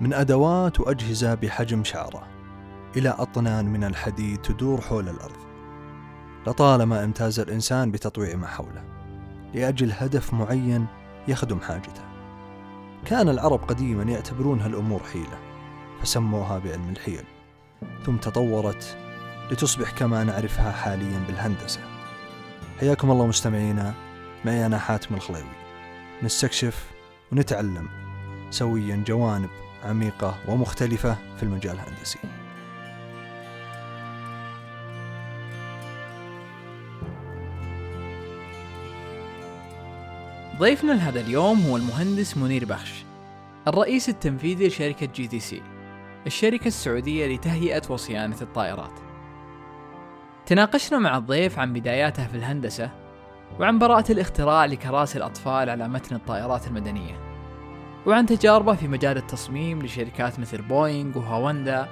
من أدوات وأجهزة بحجم شعرة إلى أطنان من الحديد تدور حول الأرض. لطالما امتاز الإنسان بتطويع ما حوله لأجل هدف معين يخدم حاجته. كان العرب قديما يعتبرون هالأمور حيلة فسموها بعلم الحيل، ثم تطورت لتصبح كما نعرفها حاليا بالهندسة. حياكم الله مستمعينا، معي أنا حاتم الخلوي. نستكشف ونتعلم سويا جوانب عميقة ومختلفة في المجال الهندسي. ضيفنا لهذا اليوم هو المهندس منير بخش، الرئيس التنفيذي لشركة جي دي سي، الشركة السعودية لتهيئة وصيانة الطائرات. تناقشنا مع الضيف عن بداياته في الهندسة وعن براءة الاختراع لكراسي الأطفال على متن الطائرات المدنية، وعن تجاربه في مجال التصميم لشركات مثل بوينج وهوندا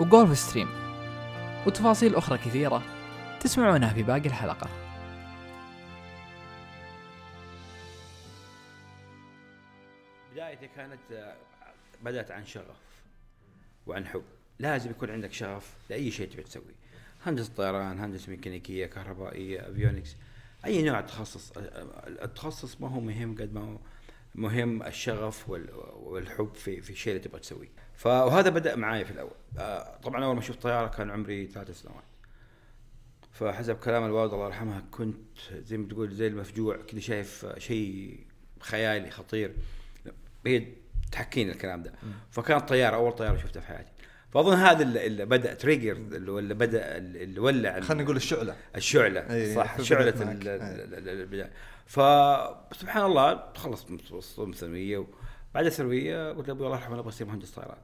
وجولف ستريم، وتفاصيل أخرى كثيرة تسمعونها في باقي الحلقة. بدايتي بدأت عن شغف وعن حب. لازم يكون عندك شغف لأي شيء تبي تسوي، هندسة طيران، هندسة ميكانيكية، كهربائية، أفيونكس، أي نوع تخصص. التخصص ما هو مهم قد ما هو مهم الشغف والحب في شيء اللي تبغى تسويه. وهذا بدأ معايا في الأول. طبعا أول ما شفت طيارة كان عمري 3 سنوات، فحسب كلام الوالد الله يرحمها كنت زي ما تقول زي المفجوع كده، شايف شيء خيالي خطير، هي تحكين الكلام ده. فكانت طيارة أول طيارة شفتها في حياتي، فأظن هذا اللي بدأ تريجر، اللي بدأ اللي ولع، خلينا نقول الشعلة صح، شعلة البداية. فسبحان الله خلصت من ثانوية، وبعد الثانوية قلت لأبوي الله يرحمه أبغى أصير مهندس طيران.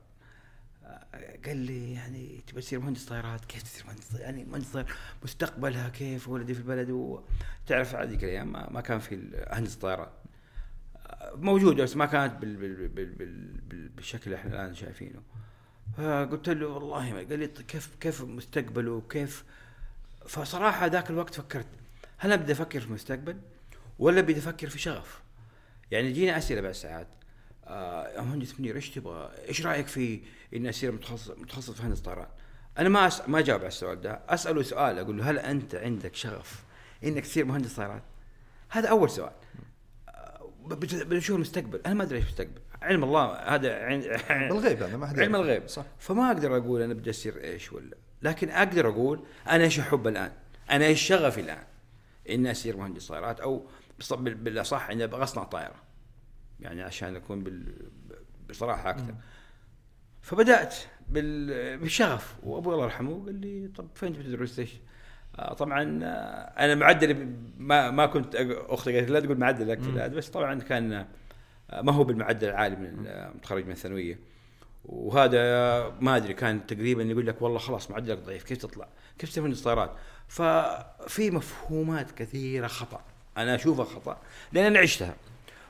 قال لي يعني تبي تصير مهندس طيارات؟ كيف تصير مهندس يعني مهندس طيار مستقبلها كيف ولدي في البلد؟ وتعرف هذيك الأيام ما كان في هندس طيران موجود، بس ما كانت بالشكل اللي احنا الآن شايفينه. قلت له والله ما، قال لي كيف مستقبله وكيف. فصراحة ذاك الوقت فكرت هل أبدأ أفكر في مستقبل ولا بدي أفكر في شغف؟ يعني جينا أسئلة بعد ساعات، مهندس منير إيش تبغى؟ إيش رأيك في إن أصير متخصص في هندسة طيران؟ أنا ما جاوب على السؤال ده. أسأله سؤال أقول له هل أنت عندك شغف إنك تصير مهندس طيران؟ هذا أول سؤال. بنشوف المستقبل، أنا ما أدري إيش المستقبل، علم الله هذا بالغيب، أنا ما أدري علم الغيب صح، فما أقدر أقول أنا بدي أصير إيش ولا، لكن أقدر أقول أنا إيش أحب الآن، أنا إيش شغفي الآن إن أصير مهندس طائرات، أو بالأصح إني أبغى أصنع طائرة، يعني عشان أكون بصراحة أكثر. فبدأت بالشغف، وأبوي الله يرحمه قال لي طب فين بتدرس إيش؟ طبعا أنا معدل ما كنت أختي قالت لا تقول معدل أكثر، بس طبعا كان ما هو بالمعدل العالي من متخرج من الثانوية، وهذا ما أدري كان تقريبا يقول لك والله خلاص معدلك ضعيف كيف تطلع، كيف تفهم الطائرات. ففي مفهومات كثيرة خطأ، أنا أشوفها خطأ لأن أنا عشتها.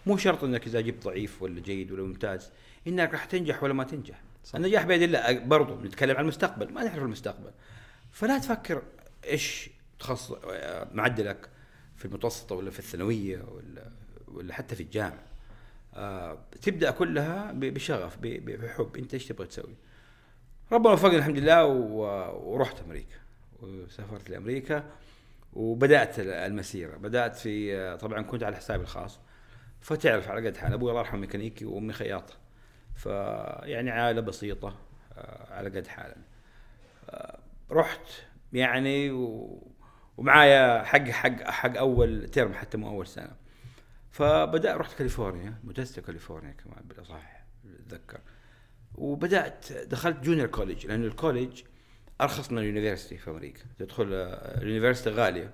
مو شرط أنك إذا جبت ضعيف ولا جيد ولا ممتاز إنك راح تنجح ولا ما تنجح. النجاح بيد الله، برضو بنتكلم عن المستقبل، ما نعرف المستقبل، فلا تفكر إيش تخصص معدلك في المتوسطة ولا في الثانوية ولا حتى في الجامعة. تبدأ كلها بشغف بحب، أنت إيش تبغى تسوي. ربنا وفقني الحمد لله، ورحت أمريكا وسافرت لأمريكا وبدأت المسيرة. بدأت في طبعا كنت على حسابي الخاص، فتعرف على قد حال أبوي الله يرحمه ميكانيكي وأمي خياطة، فيعني عائلة بسيطة على قد حالنا. رحت يعني ومعايا حق أول ترم حتى مو أول سنة. فبدأ رحت كاليفورنيا، مدرسة كاليفورنيا كمان بالأصح أتذكر، وبدأت دخلت جونيور كوليج لأن الكوليج أرخص من اليونيفرسيتي في أمريكا، تدخل اليونيفرسيتي غالية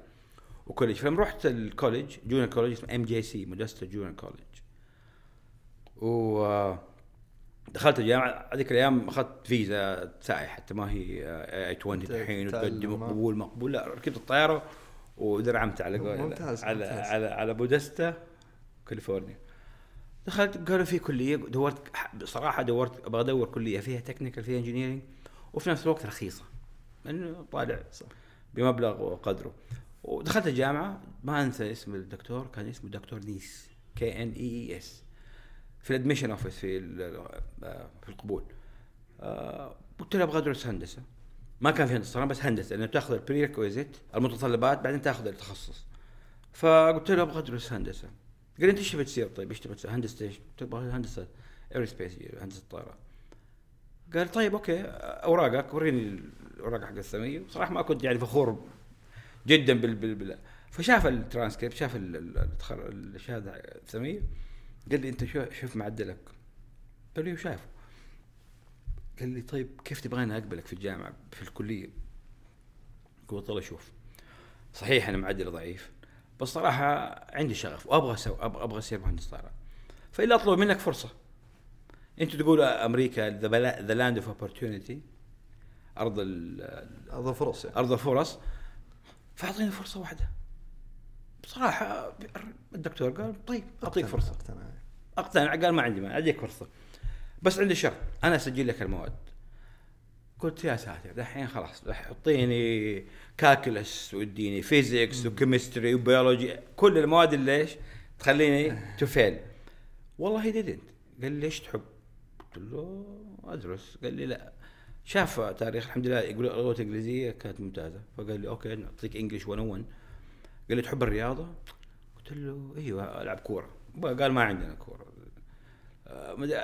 وكوليج. فلما رحت الكوليج جونيور كوليج اسمه MJC مدرسة جونيور كوليج، ودخلت الجامعة. هذيك الأيام أخذت فيزا سائح حتى ما هي I-20 الحين وتقدم مقبول لا، ركبت الطائرة ودرعمت على بودستا كاليفورنيا. دخلت قالوا في كلية، دورت بصراحة أبغى أدور كلية فيها تكنيكال فيها إنجينيرينج وفي نفس الوقت رخيصة لأنه طالع بمبلغ وقدره. ودخلت الجامعة، ما أنسى اسم الدكتور، كان اسمه دكتور نيس KNEES. في الادميشن اوفيس في القبول. قلت له ابغى ادرس هندسه، ما كان في هندسه بس هندسه، لانه تاخذ البريكويزيت المتطلبات بعدين تاخذ التخصص. فقلت له ابغى ادرس هندسه. قال لي انت ايش بتصير؟ طيب ايش تبغى؟ هندسه. ايش تبغى؟ هندسه اير سبيس، هندسه الطيران. قال طيب اوكي اوراقك، وريني الاوراق حق الثانويه. بصراحه ما كنت يعني فخور جدا بال فشاف الترانسكريبت، شاف الشهاده الثانويه، قال لي انت شوف معدلك. قال لي وشافه. قال لي طيب كيف تبغاني اقبلك في الجامعه في الكليه؟ قلت له شوف، صحيح انا معدلي ضعيف بس صراحه عندي شغف وابغى ابغى اصير مهندس طيران، فإلا اطلب منك فرصه. انت تقول امريكا ذا لاند اوف اوبورتونيتي، ارض الفرص، ارض الفرص، فاعطيني فرصه واحده. بصراحه الدكتور قال طيب اعطيك فرصه. اقتنع. قال ما عندي مانع، اديك فرصه بس عندي شرط، انا اسجل لك المواد. قلت يا ساتر دحين خلاص، حطيني كالكولس واديني فيزيكس وكيمستري وبيولوجي، كل المواد اللي ايش تخليني تفعل. والله ديدنت. قال لي ايش تحب؟ قلت له ادرس. قال لي لا، شاف تاريخ الحمد لله لغه انجليزيه كانت ممتازه، فقال لي اوكي نعطيك انجلش 101. قال لي تحب الرياضه؟ قلت له ايوه العب كوره. قال ما عندنا كوره.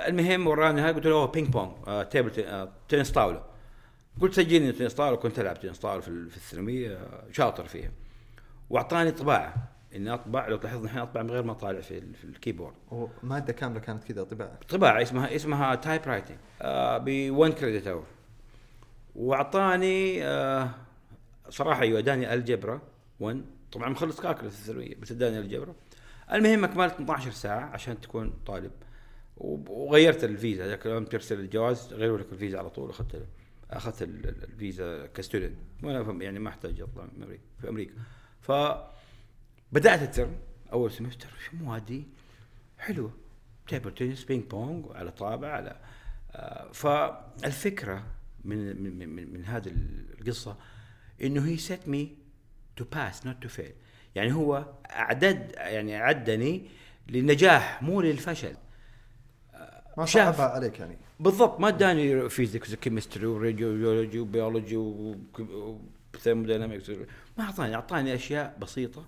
المهم وراني هاي. قلت له بينج بونج، تيبل تنس طاوله. قلت سجلني تنس طاوله، كنت العب تنس طاوله في الثانويه، شاطر فيها. واعطاني طباعه اني اطبع، لو تلاحظنا احنا اطبع من غير ما طالع في الكيبورد، ماده كامله كانت كذا طباعه اسمها تايب رايتنج ب 1 كريدت اور. واعطاني صراحه يوداني الجبرا 1، طبعا مخلص كالكولس الثانويه بس اداني الجبرا. المهم اكملت 12 ساعه عشان تكون طالب، وغيرت الفيزا، ذاك اليوم ترسل الجواز غيروا لك الفيزا على طول. اخذت الفيزا كستودنت، وانا يعني ما احتاج اطلع من امريكا في امريكا. فبدات الترم اول سمستر شو موادي حلوه، تيبل تنس، بينج بونج، على طابعه، على فالفكره من هذه القصه انه هي set me to pass not to fail، يعني هو عدني للنجاح مو للفشل. ما صعبها عليك يعني بالضبط، ما اداني فيزيكس وكيمستري وراديولوجي وبيولوجي وثيرموداينامكس، ما اعطاني اشياء بسيطه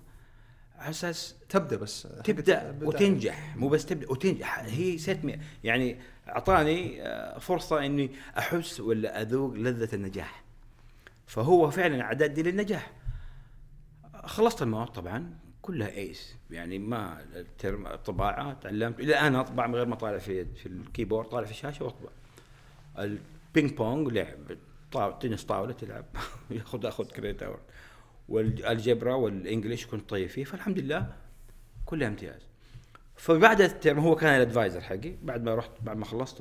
على اساس تبدا وتنجح، مو بس تبدا وتنجح. هي ستمي يعني اعطاني فرصه اني احس ولا اذوق لذه النجاح، فهو فعلا عددي للنجاح. خلصت المواد طبعا كلها ايس، يعني ما الطباعه تعلمت الى انا اطبع من غير ما طالع في الكيبورد، طالع في الشاشه واطبع. البينج بونج لعب، تنس طاوله تلعب اخذ كريدت اور، والجبرا والانجليش كنت طيب فيه، فالحمد لله كلها امتياز. فبعد الترم هو كان الادفايزر حقي، بعد ما خلصت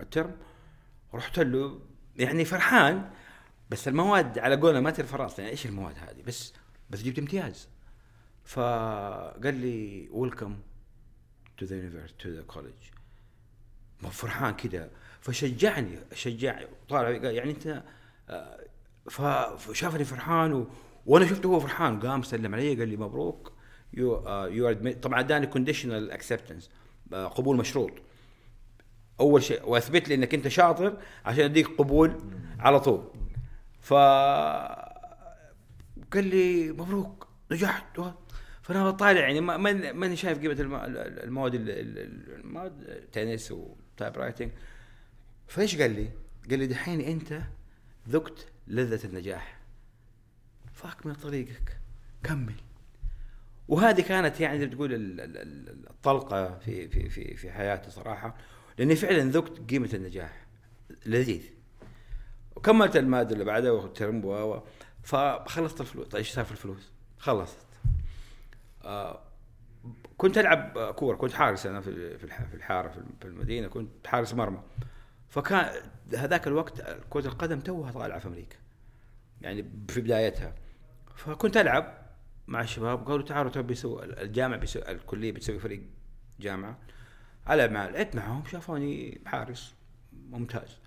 الترم رحت له يعني فرحان، بس المواد على قولنا ما ترفع راسي، يعني ايش المواد هذه بس جبت امتياز. فقال لي ويلكم تو ذا يونيفرس تو ذا كوليج، فرحان كده. فشجعني طالع يعني انت، فشافني فرحان وانا شفته هو فرحان، قام سلم علي قال لي مبروك يو ادميت. طبعا اداني كونديشنال اكسبتنس، قبول مشروط اول شيء، واثبت لي انك انت شاطر عشان اديك قبول على طول. ف قال لي مبروك نجحت. فانا طالع يعني ماني شايف قيمه المواد، تنس وتايب رايتنج. فايش قال لي دحين انت ذقت لذه النجاح، فاكمل طريقك، كمل. وهذه كانت يعني تقول الطلقه في في في في حياتي صراحه، لاني فعلا ذقت قيمه النجاح، لذيذ. وكملت الماده اللي بعدها والترم فخلصت الفلوس. ايش صار في الفلوس؟ خلصت. كنت العب كوره، كنت حارس انا في الحاره في المدينه، كنت حارس مرمى. فكان هذاك الوقت كرة القدم توها طالعه في امريكا يعني في بدايتها، فكنت العب مع الشباب. قالوا تعالوا تبي يسوي الجامعه، الكليه بتسوي فريق جامعه. على ما لعبت معهم شافوني حارس ممتاز،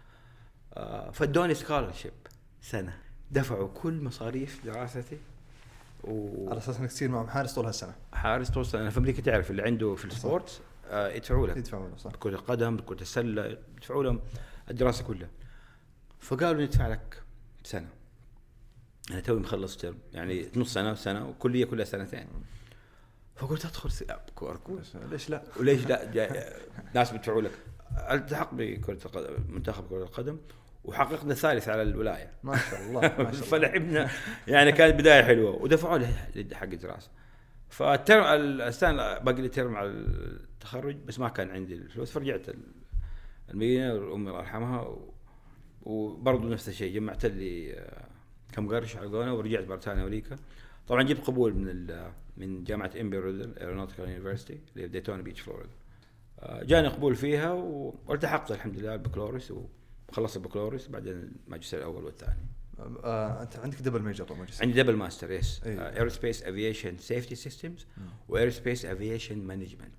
فادوني سكولرشيب سنه، دفعوا كل مصاريف دراستي على اساس انك تصير معهم حارس طول هالسنه. حارس طول السنه في امريكا، تعرف اللي عنده في السبورت يدفعوا له صح، بكرة القدم بكرة السلة يدفعوا لهم الدراسة كلها. فقالوا ندفع لك سنة، أنا توي مخلص ترم يعني نص سنة سنة وكلية كلها سنتين. فقلت أدخل كورة ليش لا وليش لا، ناس بيدفعوا لك. التحق بكرة القدم، منتخب كرة القدم، وحققنا ثالث على الولاية ما شاء الله ما شاء فلعبنا يعني كانت بداية حلوة ودفعوا له حق الدراسة. فالترم السنة باقي لي ترم على التخرج بس ما كان عندي الفلوس، فرجعت المدينة أمي الله يرحمها، وبرضه نفس الشيء جمعت لي كم قرش على قولنا ورجعت مرة ثانية أمريكا. طبعا جبت قبول من جامعة إمبريال إيرونوتيكال يونيفرسيتي اللي في دايتونا بيتش فلوريدا، جاني قبول فيها والتحقت الحمد لله البكالوريوس، وخلصت البكالوريوس بعدين الماجستير الأول والثاني. أنت عندك دبل ماجستير؟ عندي دبل ماستر يس، Airspace Aviation Safety Systems وAirspace Aviation Management.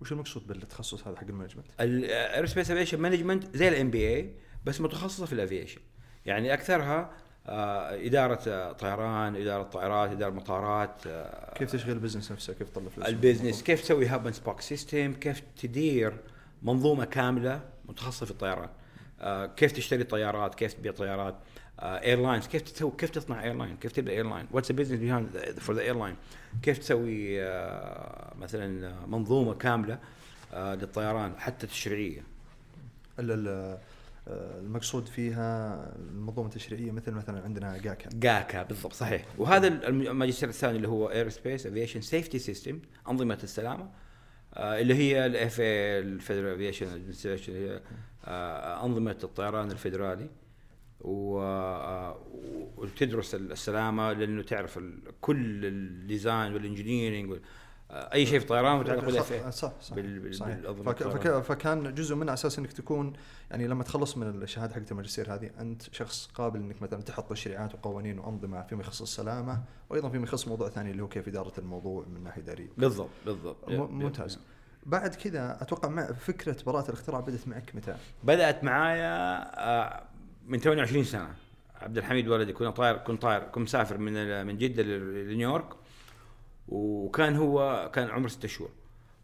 وش المقصود بالتخصص هذا حق المانجمنت؟ Airspace Aviation Management زي الMBA بس متخصصة في الأفيشن، يعني أكثرها إدارة طيران، إدارة طائرات، إدارة مطارات، كيف تشغل بزنس نفسه، كيف تطلع فلوس البزنس، كيف تسوي هاب اند سبوك سيستم، كيف تدير منظومة كاملة متخصصة في الطيران، كيف تشتري طيارات، كيف تبيع طيارات، ايرلاينز كيف تسوي، كيف تصنع ايرلاين، كيف تبدا ايرلاين، واتس بزنس بيهايند فور ذا ايرلاين، كيف تسوي مثلا منظومة كاملة للطيران حتى تشريعية. المقصود فيها المنظومة التشريعية مثلا عندنا جاكا بالضبط صحيح. وهذا الماجستير الثاني اللي هو Airspace Aviation Safety System، أنظمة السلامة، اللي هي ال FAA Federal Aviation Administration، هي أنظمة الطيران الفيدرالي، وتدرس السلامة لأنه تعرف كل الديزاين والإنجنييرينج اي شيء في طيران متعلق بالفئه صح. فكان جزء من اساس انك تكون يعني لما تخلص من الشهاده حقت الماجستير هذه انت شخص قابل انك مثلا تحط تشريعات وقوانين وانظمه فيما يخص السلامه، وايضا فيما يخص موضوع ثاني اللي هو كيف اداره الموضوع من ناحيه اداريه. بالضبط ممتاز. بعد كذا اتوقع مع فكره براءه الاختراع بدات معك متى؟ بدات معايا من 28 سنه. عبد الحميد والدي كنا طاير كنت مسافر من جده لنيويورك، وكان هو كان عمره 6 شهور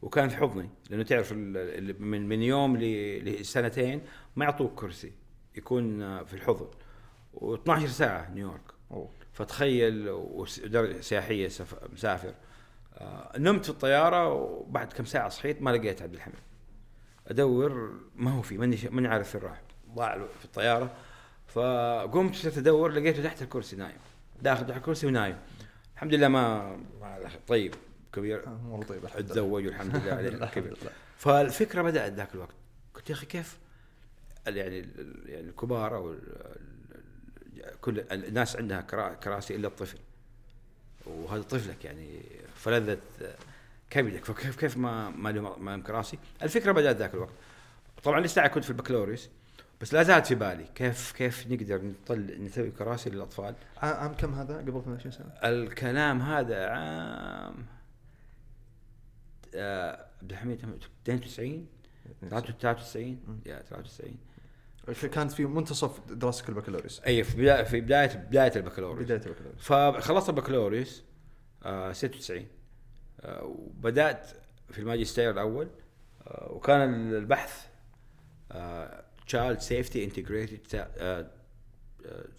وكان في حضني، لأنه تعرف من يوم لسنتين ما يعطوك كرسي، يكون في الحضن، و12 ساعة نيويورك. فتخيل ودرجة سياحية مسافر. نمت في الطيارة وبعد كم ساعة صحيت ما لقيت عبد الحميد، أدور ما هو فيه، من عارف فين راح، ضاع في الطيارة. فقمت أدور لقيته تحت الكرسي نايم، داخل تحت الكرسي ونايم. الحمد لله ما طيب كبير والله طيب اتزوج والحمد لله عليه كبير. فالفكره بدات ذاك الوقت، قلت يا اخي كيف يعني الكبار او كل الناس عندها كراسي الا الطفل، وهذا طفلك يعني فلذة كبدك، فكيف ما له كراسي. الفكره بدات ذاك الوقت. طبعا لسه كنت في البكالوريوس بس لا زالت في بالي كيف نقدر نسوي كراسي للأطفال. عام كم هذا قبل 28 سنة؟ الكلام هذا عام عبد الحميد 92 93 كانت في منتصف دراسة البكالوريوس. أي في بداية البكالوريوس. فخلصت البكالوريوس 96 وبدأت في الماجستير الأول، وكان البحث Child Safety Integrated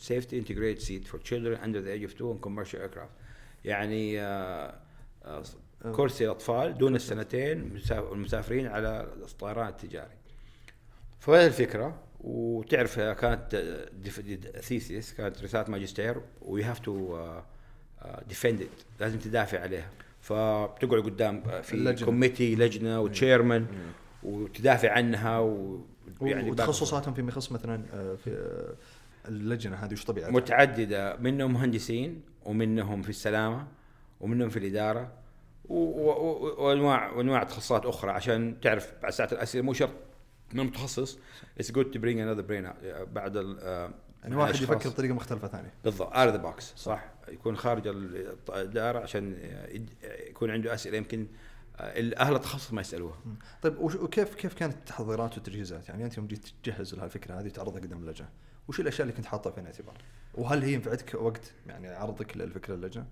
Safety Integrated Seat for Children Under the Age of 2 on Commercial Aircraft. يعني كرسي الأطفال دون السنتين المسافرين على الطيران التجاري. فهذه الفكرة، وتعرف كانت thesis، كانت رسالة ماجستير و you have to defend it، لازم تدافع عليها. فبتقعد قدام في كوميتي لجنة وتشيرمن وتدافع عنها يعني وتخصصاتهم فيما يخص مثلا في اللجنه هذه وش طبيعتها متعدده، منهم مهندسين ومنهم في السلامه ومنهم في الاداره وانواع تخصصات اخرى، عشان تعرف بعد ساعه الاسئله مو شرط من متخصص. It's good to bring another brain out. بعد يعني واحد يفكر بطريقه مختلفه ثانيه بالضبط out of the box صح، يكون خارج الدائره عشان يكون عنده اسئله يمكن الأهل تخصص ما يسألوها. طيب وكيف كانت التحضيرات والتجهيزات؟ يعني أنت يوم جيت تجهز لهالفكرة هذه تعرضها قدام اللجنة، وش الأشياء اللي كنت حاطها في الاعتبار؟ وهل هي نفعتك وقت يعني عرضك للفكرة للجنة؟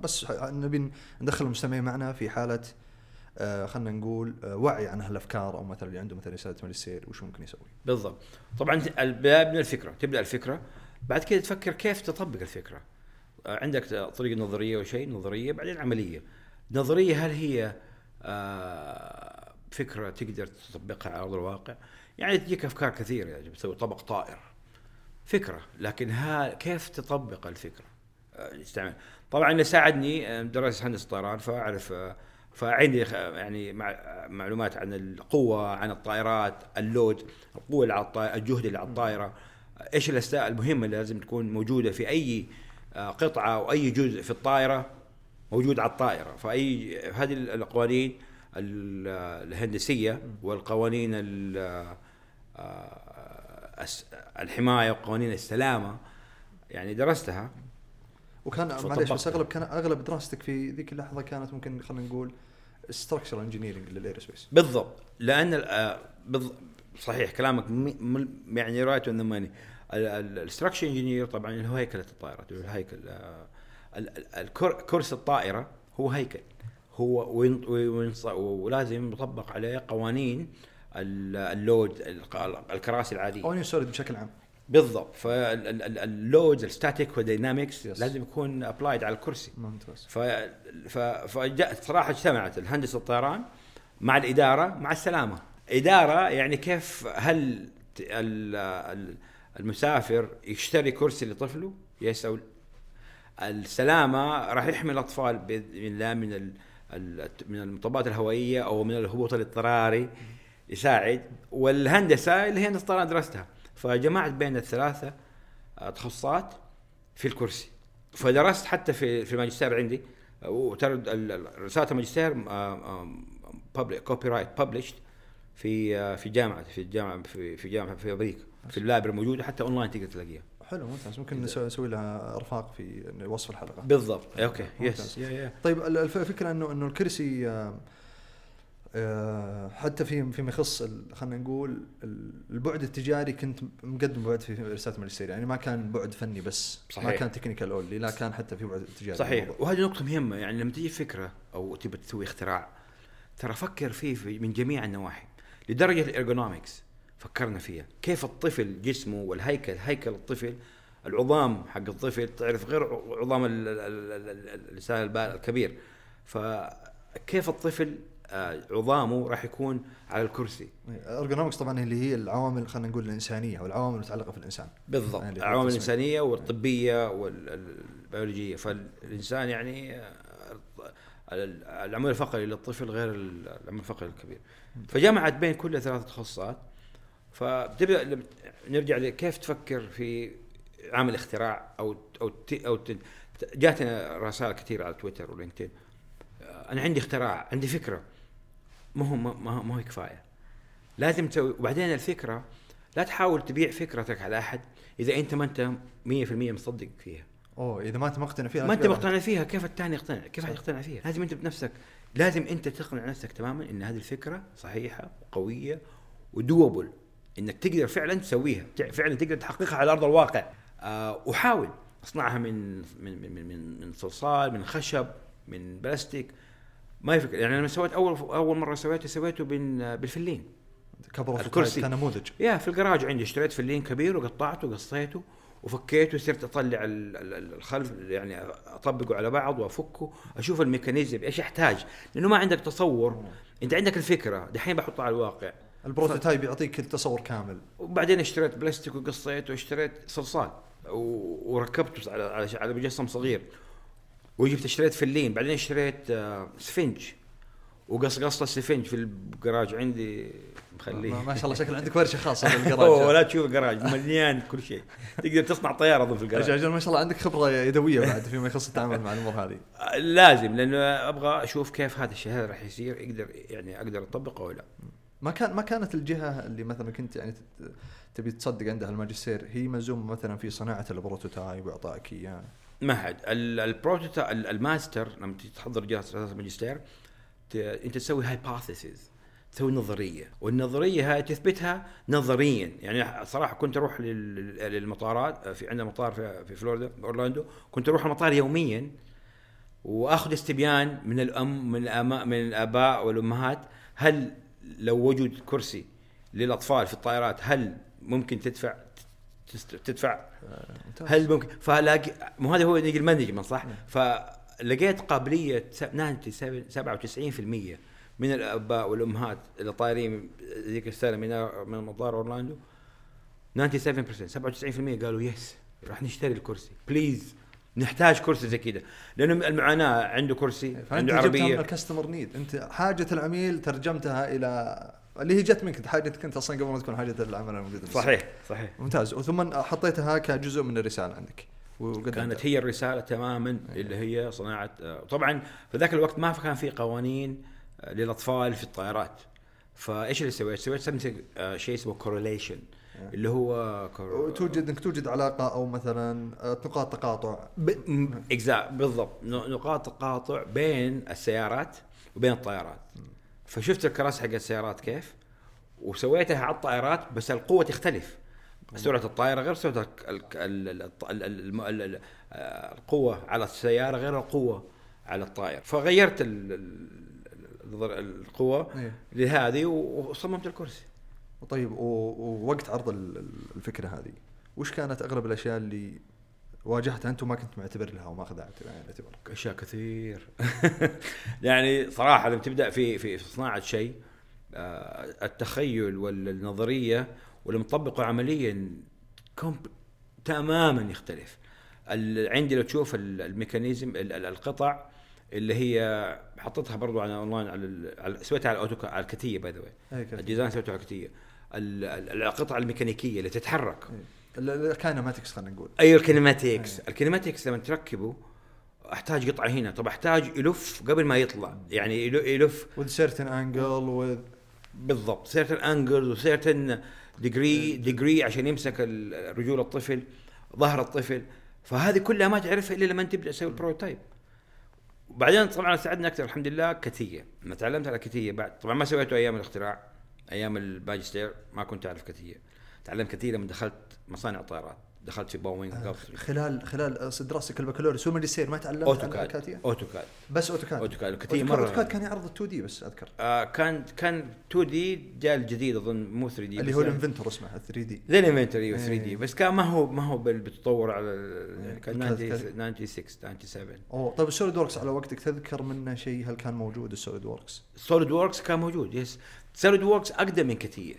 بس نبي ندخل المستمعين معنا في حالة خلنا نقول وعي عن هالأفكار، أو مثلا اللي عنده مثلا رسالة ماجستير وش ممكن يسوي بالضبط. طبعا الباب من الفكرة، تبدأ الفكرة، بعد كده تفكر كيف تطبق الفكرة. عندك طريقة نظرية وشيء نظرية، بعدين عملية. نظرية هل هي فكرة تقدر تطبقها على أرض الواقع؟ يعني تجيك أفكار كثيرة، يعني بتسوي طبق طائر فكرة، لكن كيف تطبق الفكرة استعمل. طبعا اللي ساعدني دراسة هندسة طيران، فأعرف فعندي يعني معلومات عن القوة، عن الطائرات، اللود، القوة اللي على الطائرة، الجهد اللي على الطائرة، إيش الأشياء المهمة اللي لازم تكون موجودة في أي قطعة أو أي جزء في الطائرة موجود على الطائرة. فأي هذه القوانين الهندسية والقوانين الحماية وقوانين السلامة يعني درستها. وكان معليش بس أغلب كان أغلب دراستك في ذيك اللحظة كانت ممكن خلينا نقول structural engineering للaerospace بالضبط. لأن صحيح كلامك يعني رأيت أنه ماني الستركشر انجينير. طبعا اللي هو هيكلة الطائرة، الهيكل الكرسي الطائرة هو هيكل، هو ولازم يطبق عليه قوانين اللود، الكراسي العادية قوانين السوليد بشكل عام بالضبط. فاللود الستاتيك والديناميكس لازم يكون ابلايد على الكرسي. ممتاز. فجاءت صراحة اجتمعت الهندسة الطيران مع الإدارة مع السلامة. إدارة يعني كيف هل المسافر يشتري كرسي لطفله يسأل. السلامة راح يحمي الأطفال من المطبات الهوائية أو من الهبوط الاضطراري يساعد. والهندسة اللي هي هندسة طيران درستها، فجمعت بين الثلاثة تخصصات في الكرسي. فدرست حتى في الماجستير عندي، وترد رسالة الماجستير كوبي رايت ببلشت في جامعة في أمريكا في اللابر، موجودة حتى أونلاين تقدر تلاقيها. حلو ممتاز، ممكن نسوي لها رفاق في وصف الحلقة بالضبط. أوكي يس طيب. الفكرة إنه الكرسي حتى فيما يخص خلينا نقول البعد التجاري كنت مقدم بعد في رسالة الماجستير، يعني ما كان بعد فني بس صحيح. ما كان تكنيكال اولي، لا كان حتى في بعد تجاري صحيح. وهذه نقطة مهمة، يعني لما تيجي فكرة أو تبي تسوي اختراع ترى فكر فيه من جميع النواحي. لدرجة الارجونومكس فكرنا فيها، كيف الطفل جسمه والهيكل، هيكل الطفل، العظام حق الطفل تعرف غير عظام الإنسان الكبير. فكيف الطفل عظامه راح يكون على الكرسي. الارجونومكس طبعا اللي هي العوامل خلينا نقول الإنسانية أو العوامل المتعلقة في الإنسان بالضبط، يعني العوامل الإنسانية والطبية والبيولوجية. فالإنسان يعني العمود الفقري للطفل غير العمود الفقري الكبير. فجمعت بين كل ثلاثة تخصصات. فبتبدأ نرجع لكيف تفكر في عامل اختراع أو جاتنا رسائل كثيرة على تويتر ولينكدين، أنا عندي اختراع، عندي فكرة، ما هو كفاية، لازم تسوي. وبعدين الفكرة لا تحاول تبيع فكرتك على أحد إذا أنت ما أنت 100% مصدق فيها. أو إذا ما أنت مقتنع فيها، ما أنت مقتنع فيها، كيف التاني يقتنع؟ كيف هيقتنع فيها؟ لازم أنت بنفسك، لازم أنت تقنع نفسك تماماً إن هذه الفكرة صحيحة وقوية ودوبل، إنك تقدر فعلاً تسويها، فعلاً تقدر تحققها على أرض الواقع. وحاول أصنعها من من من من, من صلصال، من خشب، من بلاستيك، ما يفكر. يعني لما سويت أول مرة سويته بالفلين كبره الكرسي كنموذج في الجراج عندي، اشتريت فلين كبير وقطعته وقصيته وفكيته وصرت أطلع الخلف، يعني أطبقه على بعض وأفكه أشوف الميكانيزم إيش يحتاج، لأنه ما عندك تصور، أنت عندك الفكرة دحين بحطها على الواقع. البروتوتايب يعطيك التصور كامل. وبعدين اشتريت بلاستيك وقصيته واشتريت صلصال وركبته على مجسم صغير، وجبت اشتريت فلين، بعدين اشتريت سفنج وقصقصت السفنج في الجراج عندي مخليه. ما شاء الله شكل عندك ورشة خاصة بالجراج. ولا تشوف الجراج مليان كل شيء، تقدر تصنع طيارة ضمن الجراج. ما شاء الله عندك خبرة يدوية بعد فيما يخص التعامل مع الأمور هذه. لازم، لأنه أبغى أشوف كيف هذا الشيء راح يصير، أقدر أطبقه ولا. ما كانت الجهة اللي مثلا كنت يعني تبي تصدق عندها الماجستير هي ملزومة مثلا في صناعة البروتوتايب وإعطائك إياه يعني. معهد البروتوتايب الماستر لما تحضر جلسة الماجستير انت تسوي هايبوثيسز، تسوي نظريه، والنظريه هاي تثبتها نظريا. يعني صراحه كنت اروح للمطارات، في عندنا مطار في فلوريدا اورلاندو، كنت اروح المطار يوميا واخذ استبيان من الام من الاباء والامهات، هل لو وجود كرسي للاطفال في الطائرات هل ممكن تدفع هل ممكن؟ فلاقي مو هذا هو نقل مانجمنت صح. فلقيت قابليه 97% من الاباء والامهات اللي طايرين ذيك السنه من مطار اورلاندو 97% قالوا يس راح نشتري الكرسي بليز، نحتاج كرسي زي كده لأنه المعاناة عنده كرسي عنده عربية. كاستمر نيد، أنت حاجة العميل ترجمتها إلى اللي هي جت منك، حاجتك أنت أصلاً قبل ما تكون حاجة العمل الموجودة. صحيح صحيح ممتاز. وثم حطيتها كجزء من الرسالة عندك كانت هي الرسالة تماماً اللي هي صناعة. طبعاً في ذاك الوقت ما كان في قوانين للأطفال في الطائرات، فإيش اللي سويت شيء اسمه correlation اللي هو توجد انك توجد علاقه او مثلا نقاط تقاطع بالضبط، نقاط تقاطع بين السيارات وبين الطائرات. فشفت الكراسي حق السيارات كيف وسويتها على الطائرات، بس القوه تختلف، سرعه الطائره غير سرعه القوه على السياره غير القوه على الطائره. فغيرت القوه لهذه وصممت الكرسي. طيب ووقت عرض الفكرة هذه وش كانت أغلب الأشياء اللي واجهتها أنت وما كنت معتبر لها وما أخذها اعتبار؟ أشياء كثير يعني صراحة لما تبدأ في صناعة شيء، التخيل والنظرية ولما تطبقه عمليا تماما يختلف. عندي لو تشوف الميكانيزم القطع اللي هي حطيتها برضو على أونلاين على سويتها على الأوتو على الكتية الديزاين سويته على الكتية، القطع الميكانيكية اللي تتحرك الكينماتكس خلينا نقول. أي الكينماتكس، الكينماتكس لما تركبه أحتاج قطعة هنا، طب أحتاج يلف قبل ما يطلع، يعني يلف بالضبط certain angles certain degree عشان يمسك رجول الطفل ظهر الطفل. فهذه كلها ما تعرفها إلا لما تبدأ تسوي البروتوتايب. بعدين طبعا ساعدنا اكثر الحمد لله كتيه، ما تعلمت على كتيه بعد، طبعا ما سويته ايام الاختراع ايام الباجستير ما كنت اعرف كتيه، تعلمت كتيه لما دخلت مصانع طائرات، دخلت في بوينج خلال دراستك البكالوريوس والماجستير ما تعلمت على كتيه. اوتوكاد بس اوتوكاد كتيه مره. اوتوكاد كان يعرض 2D بس اذكر كان 2D جاء الجديد اظن مو 3D اللي هو الانفنتور اسمه 3D زي الانفنتوري 3D بس كان ما هو بالتطور على كان 96 97. طيب السوليد ووركس على وقتك تذكر منه شيء؟ هل كان موجود السوليد ووركس كان موجود يس. السوليد ووركس اقدم من كتيه،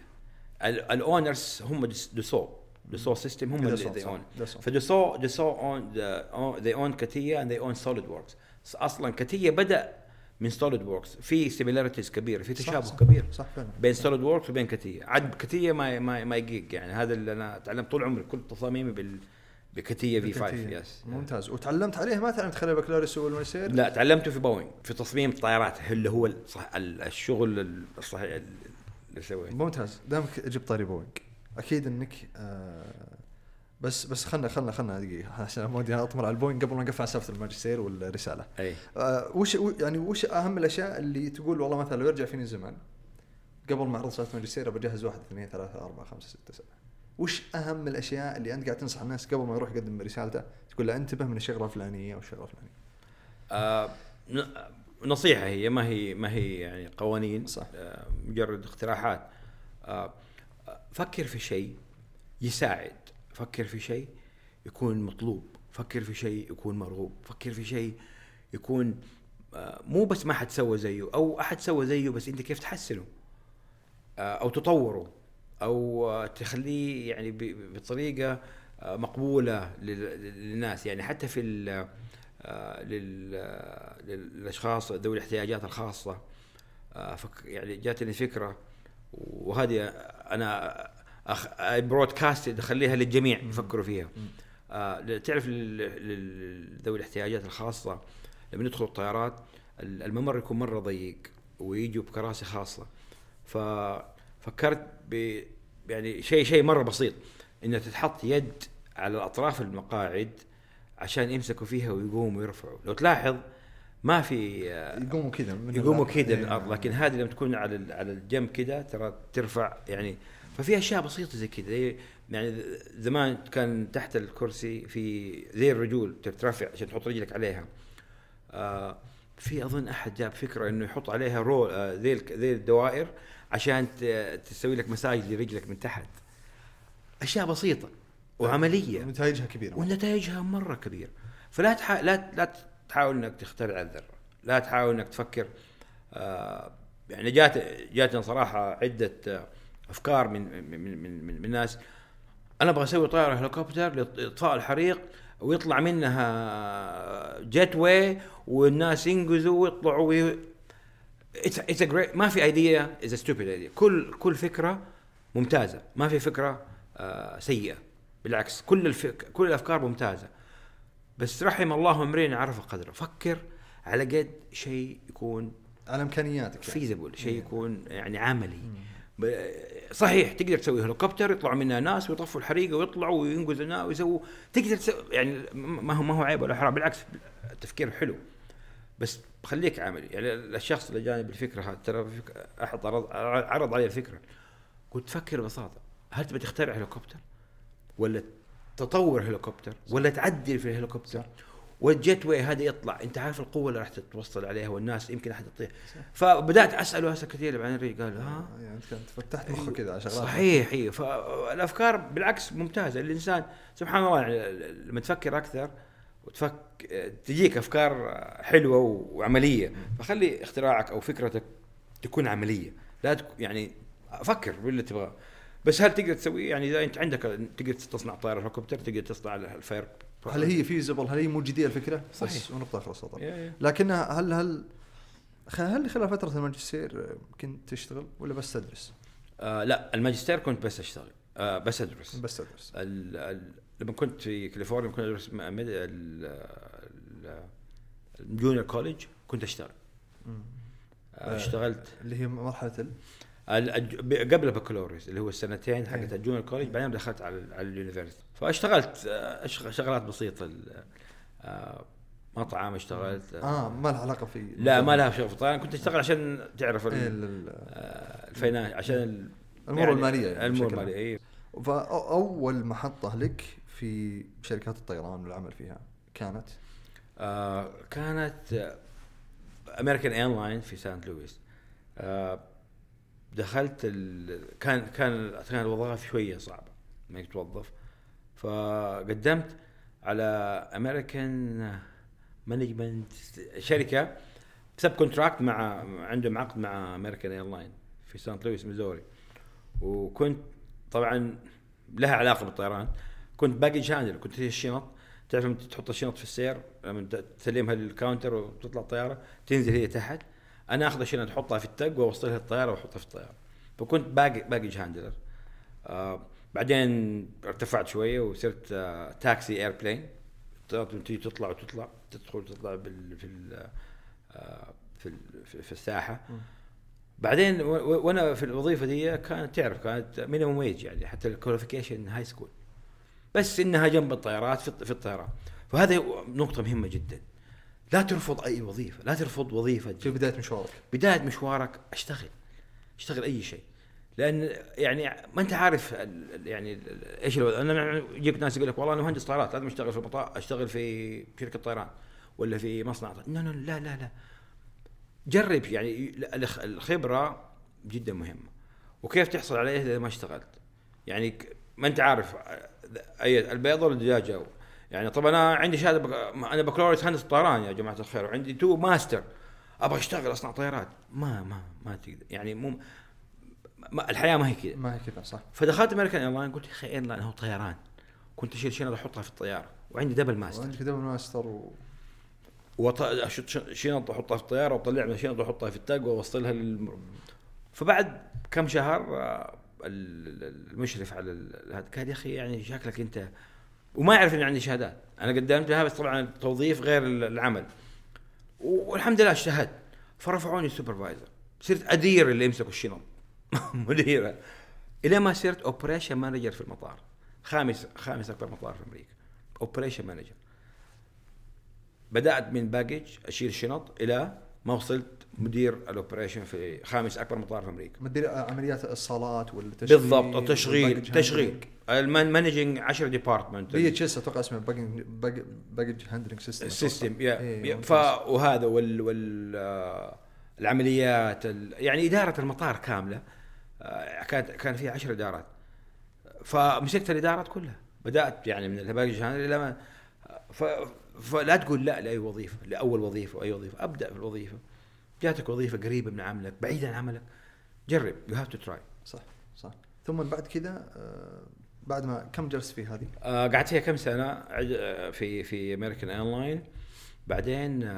الاونرز هم دسو سيستم هم اللي اون فدسو اون ذي اون كتيه اند ذي اون سوليد ووركس. اصلا كتيه بدا من سوليد ووركس، في سيميلاريتيز كبيره، في تشابه كبير صح بين سوليد ووركس وبين كتيه. عاد كتيه ما يجيك يعني، هذا اللي انا تعلمت طول عمري كل تصاميمي بكتيه في 5 يس. ممتاز. وتعلمت عليه ما تعلمت خلال البكالوريوس والماجستير؟ لا تعلمته في بوينج في تصميم الطائرات اللي هو الشغل الصحيح اللي سويته. ممتاز. دامك جبت طاري بوينج اكيد انك بس خلنا دقيقه عشان ما ودي اطمر على البوينج قبل ما نقفل على سالفه الماجستير والرساله. وش اهم الاشياء اللي تقول والله مثلا لو يرجع فيني الزمان قبل ما اعرض سالفه الماجستير بجهز 1 2 3 4 5 6 7؟ وش اهم الاشياء اللي انت قاعد تنصح الناس قبل ما يروح يقدم رسالته تقول له انتبه من الشغله الفلانيه او الشغله الفلانيه؟ نصيحه هي ما هي يعني قوانين صح. مجرد اقتراحات. فكر في شيء يساعد، فكر في شيء يكون مطلوب، فكر في شيء يكون مرغوب، فكر في شيء يكون مو بس ما حد سوى زيه أو أحد سوى زيه، بس أنت كيف تحسنه أو تطوره أو تخليه يعني بطريقة مقبولة للناس، يعني حتى في للأشخاص ذوي الاحتياجات الخاصة. يعني جاتني فكرة وهذه أنا برودكاست أخليها للجميع يفكروا فيها. تعرف ذوي الاحتياجات الخاصة لما ندخل الطائرات الممر يكون مرة ضيق ويجوا بكراسي خاصة، ففكرت يعني شيء مرة بسيط إنه تتحط يد على أطراف المقاعد عشان يمسكوا فيها ويقوموا ويرفعوا. لو تلاحظ ما في يقوموا كده من الأرض، لكن هذه لما تكون على الجنب كده ترى ترفع يعني. ففي أشياء بسيطة زي كده، يعني زمان كان تحت الكرسي في زي الرجول تترفع عشان تحط رجلك عليها. في أظن أحد جاب فكرة إنه يحط عليها رول ذي الدوائر عشان تسوي لك مساج لرجلك من تحت. أشياء بسيطة وعملية ونتائجها كبيرة ونتائجها مرة كبيرة. فلا لا تحاول إنك تخترع الذرة، لا تحاول إنك تفكر. يعني جاتنا صراحة عدة أفكار من ناس، أنا أبغى أسوي طائرة هليكوبتر لإطفاء الحريق ويطلع منها جيت واي والناس ينقذوا ويطلعوا. ما في ايديا از ستوبيد ايديا، كل فكرة ممتازة، ما في فكرة سيئة، بالعكس كل الافكار ممتازة. بس رحم الله امرئ عرف قدره. فكر على قد شيء يكون على امكانياتك، فيزبل، شيء يكون يعني عملي. صحيح تقدر تسوي هليكوبتر يطلع منها ناس ويطفوا الحريقه ويطلعوا وينقذونا ويسووا، تقدر تسوي، يعني ما هو عيب ولا حرام، بالعكس التفكير حلو، بس خليك عملي. يعني الشخص اللي جاني بالفكره هذا ترى احد عرض علي الفكره، قلت فكر ببساطه، هل تبي تخترع هليكوبتر ولا تطور هليكوبتر ولا تعدل في الهليكوبتر؟ والجيت واي هذا يطلع، انت عارف القوه اللي راح تتوصل عليها والناس يمكن احد يطيح. فبدات اساله هسه كثير عن الري، قال ها يعني كنت فتحت مخه كذا على شغلات. صحيح، هي فالافكار بالعكس ممتازه. الانسان سبحان الله لما تفكر اكثر تجيك افكار حلوه وعمليه. فخلي اختراعك او فكرتك تكون عمليه، لا يعني فكر باللي تبغاه، بس هل تقدر تسويه؟ يعني اذا انت عندك تقدر تصنع طائره هليكوبتر، تقدر تصنع الفاير، هل هي فيزبل؟ هل هي موجودة الفكرة؟ صحيح. ونقطة آخر السطر. لكنها هل خلال فترة الماجستير كنت تشتغل ولا بس تدرس؟ لا، الماجستير كنت بس أشتغل، بس أدرس. لما كنت في كاليفورنيا كنت أدرس الجونيور كوليج، كنت أشتغل. اشتغلت اللي هي مرحلة قبل بكالوريوس اللي هو السنتين حقت الجونيور كوليج، بعدين دخلت على اليونيفرسيتي. فاشتغلت شغلات بسيطه، مطعم اشتغلت، ما لها علاقه في، لا ما لها شغف. طبعا كنت اشتغل عشان تعرف الفاينانس، عشان الامور الماليه، يعني الامور الماليه. اول محطه لك في شركات الطيران والعمل فيها كانت امريكان ايرلاين في سانت لويس. دخلت كان الوظائف شويه صعبه انك توظف، فقدمت على امريكان مانجمنت، شركه سب كونتراكت مع عندهم عقد مع امريكان ايرلاين في سانت لويس ميزوري، وكنت طبعا لها علاقه بالطيران، كنت باجج هاندلر، كنت الشنط، تعرف لما تحط الشنط في السير لما تسلمها للكاونتر وتطلع الطياره تنزل هي تحت، انا اخذ الشنط احطها في التق واوصلها الطياره واحطها في الطياره، فكنت باجج هاندلر. بعدين ارتفعت شويه وصرت تاكسي ايربلين، تطلع وتطلع، تدخل تطلع في الساحه. بعدين وانا في الوظيفه دي كانت مينيمم ويج، يعني حتى الكواليفيكيشن هاي سكول، بس انها جنب الطيارات في الطيران. فهذه نقطه مهمه جدا، لا ترفض اي وظيفه، لا ترفض وظيفه في بدايه مشوارك اشتغل اي شيء، لأن يعني ما أنت عارف يعني إيش. أنا جيب ناس يقول لك والله أنا مهندس طائرات لازم أشتغل في المطار، أشتغل في شركة طيران ولا في مصنع. لا لا لا، جرب، يعني الخبرة جدا مهمة، وكيف تحصل عليها إذا ما اشتغلت، يعني ما أنت عارف أي البيض ولا الدجاجة. يعني طبعا أنا عندي شهادة أنا بكالوريوس هندسة طيران يا جماعة الخير، وعندي 2 ماستر، أبغى أشتغل أصنع طائرات، ما تقدر، يعني مو الحياة ما هي كذا صح. فدخلت امريكان ايرلاين، قلت اخي ايرلاين هو طيران، كنت اشيل شنطه احطها في الطياره، وعندي دبل ماستر شنطه احطها في الطياره واطلع من شنطه احطها في التاج واوصلها فبعد كم شهر المشرف على هذا قال يا اخي يعني شكلك انت، وما يعرف ان عندي شهادات، انا قدمت لها بس طبعا التوظيف غير العمل، والحمد لله اجتهدت. فرفعوني سوبرفايزر، صرت ادير اللي يمسك الشنط مديرة، إلى ما صرت أوبريشن مانجر في المطار، خامس أكبر مطار في أمريكا، أوبريشن مانجر. بدأت من باجج أشيل الشنط إلى ما وصلت مدير الاوبريشن في خامس اكبر مطار في امريكا، مدير عمليات الصالات والتشغيل بالضبط، التشغيل تشغيل المانجينج 10 ديبارتمنت بي اتش اس اتوقع اسمه باجج هاندلنج سيستم وهذا والعمليات يعني اداره المطار كامله. كان في 10 ادارات، فمسكت الادارات كلها، بدات يعني من الباجج هاندلنج. فلا تقول لا لاي وظيفه، لاول وظيفه واي وظيفه، ابدا في الوظيفه. جاتك وظيفه قريبه من عملك بعيده عن عملك، جرب، يو هاف تو تراي. صح صح. ثم بعد كذا بعد ما كم جلست في هذه؟ قعدت فيها كم سنه في امريكان ايرلاين، بعدين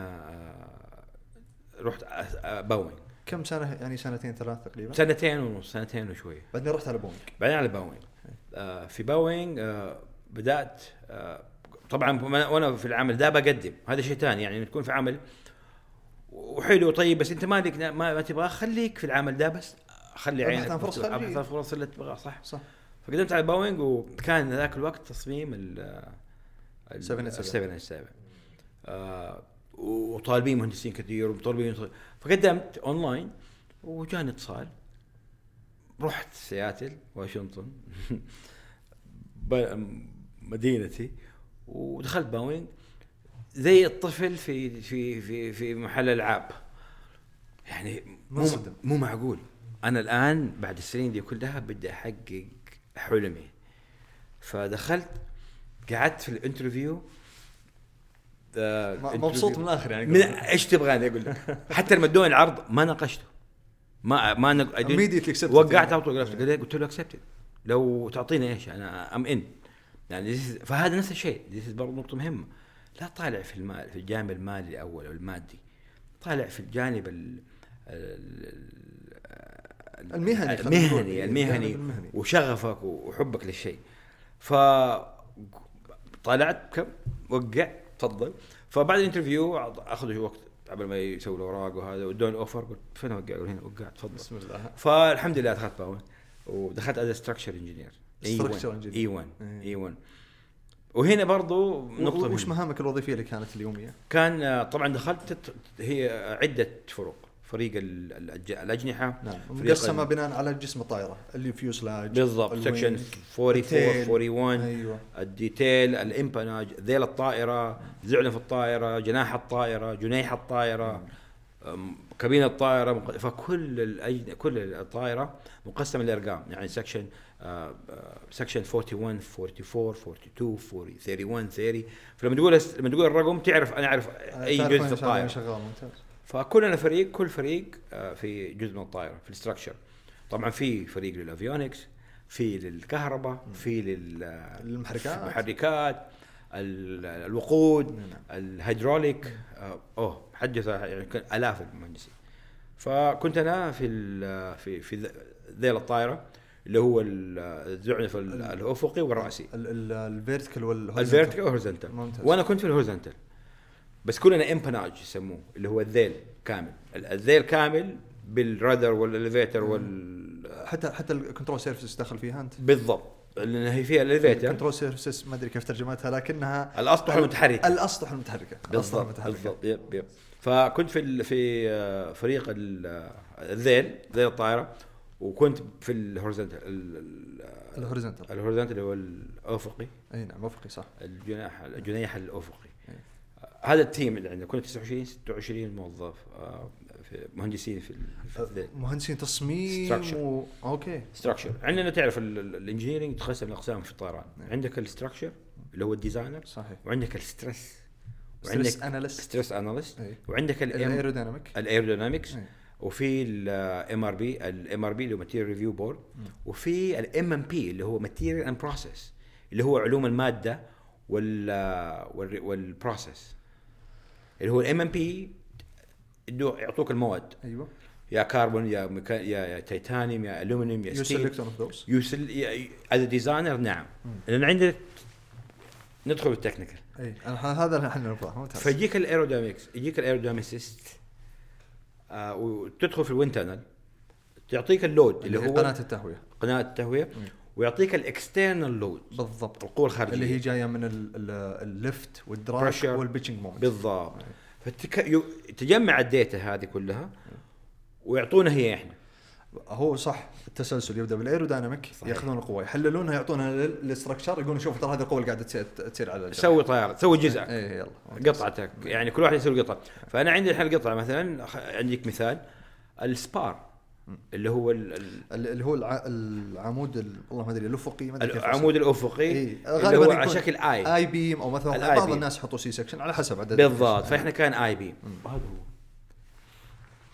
رحت بوينج. كم سنه يعني؟ سنتين ثلاث تقريبا، سنتين ونص، سنتين وشويه، بعدين رحت على بوينج. بعدين على بوينج في بوينج بدات طبعا وانا في العمل ده بقدم، هذا شيء ثاني يعني تكون في عمل وحلو طيب بس انت مالك ما تبغى، خليك في العمل ده بس خلي عينك على الفرص اللي تبغاها. صح صح. فقدمت على بوينج، وكان ذاك الوقت تصميم ال 787 وطالبين مهندسين كثير وطالبين. فقدمت اونلاين وجاني اتصال، رحت سياتل واشنطن مدينتي، ودخلت بوينج زي الطفل في في في في محل العاب يعني. مو معقول انا الان بعد السنين دي كلها بدي احقق حلمي. فدخلت قعدت في الانترفيو، مبسوط من الاخر يعني. ايش تبغاني اقول لك؟ حتى لما ادوني العرض ما ناقشته، ما وقعت على طول، قلت له اكسبتد، لو تعطيني ايش انا ام ان يعني. فهذا نفس الشيء، دي برضه نقطه مهمه. لا طالع في المال، في الجانب المالي الأول أو المادي، طالع في الجانب المهني وشغفك وحبك للشيء. فطلعت كم وقع تفضل. فبعد الانترفيو أخذوا وقت قبل ما يسووا الأوراق وهذا، ودون أوفر، قلت فين وقع؟ هنا وقع تفضل، بسم الله. فالحمد لله دخلت باون، ودخلت أز ستراكشر إنجينير E1. وهنا برضو نقطة، وش مهامك الوظيفية اللي كانت اليومية؟ كان طبعا دخلت هي عدة فروق، فريق الأجنحة، نعم، مقسمة بناء على جسم الطائرة، الفيوسلاج بالضبط، سكشن 44 41، أيوة. الديتيل، الإمباناج، ذيل الطائرة، زعلف الطائرة، جناح الطائرة، جنيح الطائرة، كابينة الطائرة. فكل كل الطائرة مقسمة لأرقام يعني سكشن سكشن 41 44 42 40 31 30. فلما تقول الرقم تعرف انا اعرف اي جزء في الطائرة شغال. ممتاز. فكلنا فريق، كل فريق في جزء من الطائرة في الاستراكشر. طبعا في فريق للافيونكس، في للكهرباء، في للمحركات، الوقود، الهيدروليك، حدث يعني الاف المهندسين. فكنت انا في ذيل الطائرة اللي هو الزعنف الأفقي والرأسي، الفيرتيكال والهوريزونتال. وانا كنت في الهوريزونتال بس، كلنا امباناج يسموه، اللي هو الذيل كامل، الذيل كامل بالرادر والاليفيتر حتى الكنترول سيرفيس دخل فيها انت بالضبط، لان هي فيها الاليفيتر، الكنترول سيرفيس ما ادري كيف ترجمتها، لكنها الاسطح المتحركه بالضبط. يب. فكنت في فريق ذيل الطائرة، وكنت في الهوريزونتال اللي هو الافقي. اي نعم، افقي صح، الجناح الافقي. هذا التيم اللي عندنا كنا 26 موظف، في مهندسين في مهندسين تصميم اوكي ستراكشر. عندنا تعرف الانجينيرنج تقسم الاقسام في الطيران، عندك الستراكشر اللي هو الديزاينر، صحيح، وعندك الستريس، وعندك ستريس اناليست، وعندك الايرودينامكس، وفي الام ار بي اللي هو ماتيريال ريفيو بورد، وفي الام ام بي اللي هو ماتيريال اند بروسيس، اللي هو علوم الماده والبروسيس. اللي هو الام ام بي يعطوك المواد، ايوه، يا كربون يا تيتانيوم يا الومنيوم يا ستيل، يوصل هذا ديزاينر. نعم، لان عندك ندخل بالتكنيكال، اي هذا احنا نبغاه. فيجيك الايرودينامكس، يجيك الايروديناميست، وتدخل في الويند تانل، تعطيك اللود اللي هو قناة التهوية، ويعطيك الاكسترنال لود بالضبط، القوة الخارجية اللي هي جاية من الليفت والدراج والبيتشنج مومنت بالضبط. فتجمع الداتا هذه كلها ويعطونا هي احنا. هو صح التسلسل يبدا بالايرودايناميك ياخذون القوه يحللونها يعطونها للاستراكشر يقولون شوف ترى هذه القوه اللي قاعده تصير على الجرح. سوي طياره سوي جزء يلا قطعتك يعني كل واحد يسوي قطعه. فانا عندي الحين قطعه مثلا عندك مثال السبار اللي هو اللي هو العمود والله ما ادري الافقي ما ادري العمود الافقي إيه. اللي هو على شكل اي بيم او مثلا بعض الناس يحطوا سي سكشن على حسب عدد بالضبط. فاحنا كان اي بيم هذا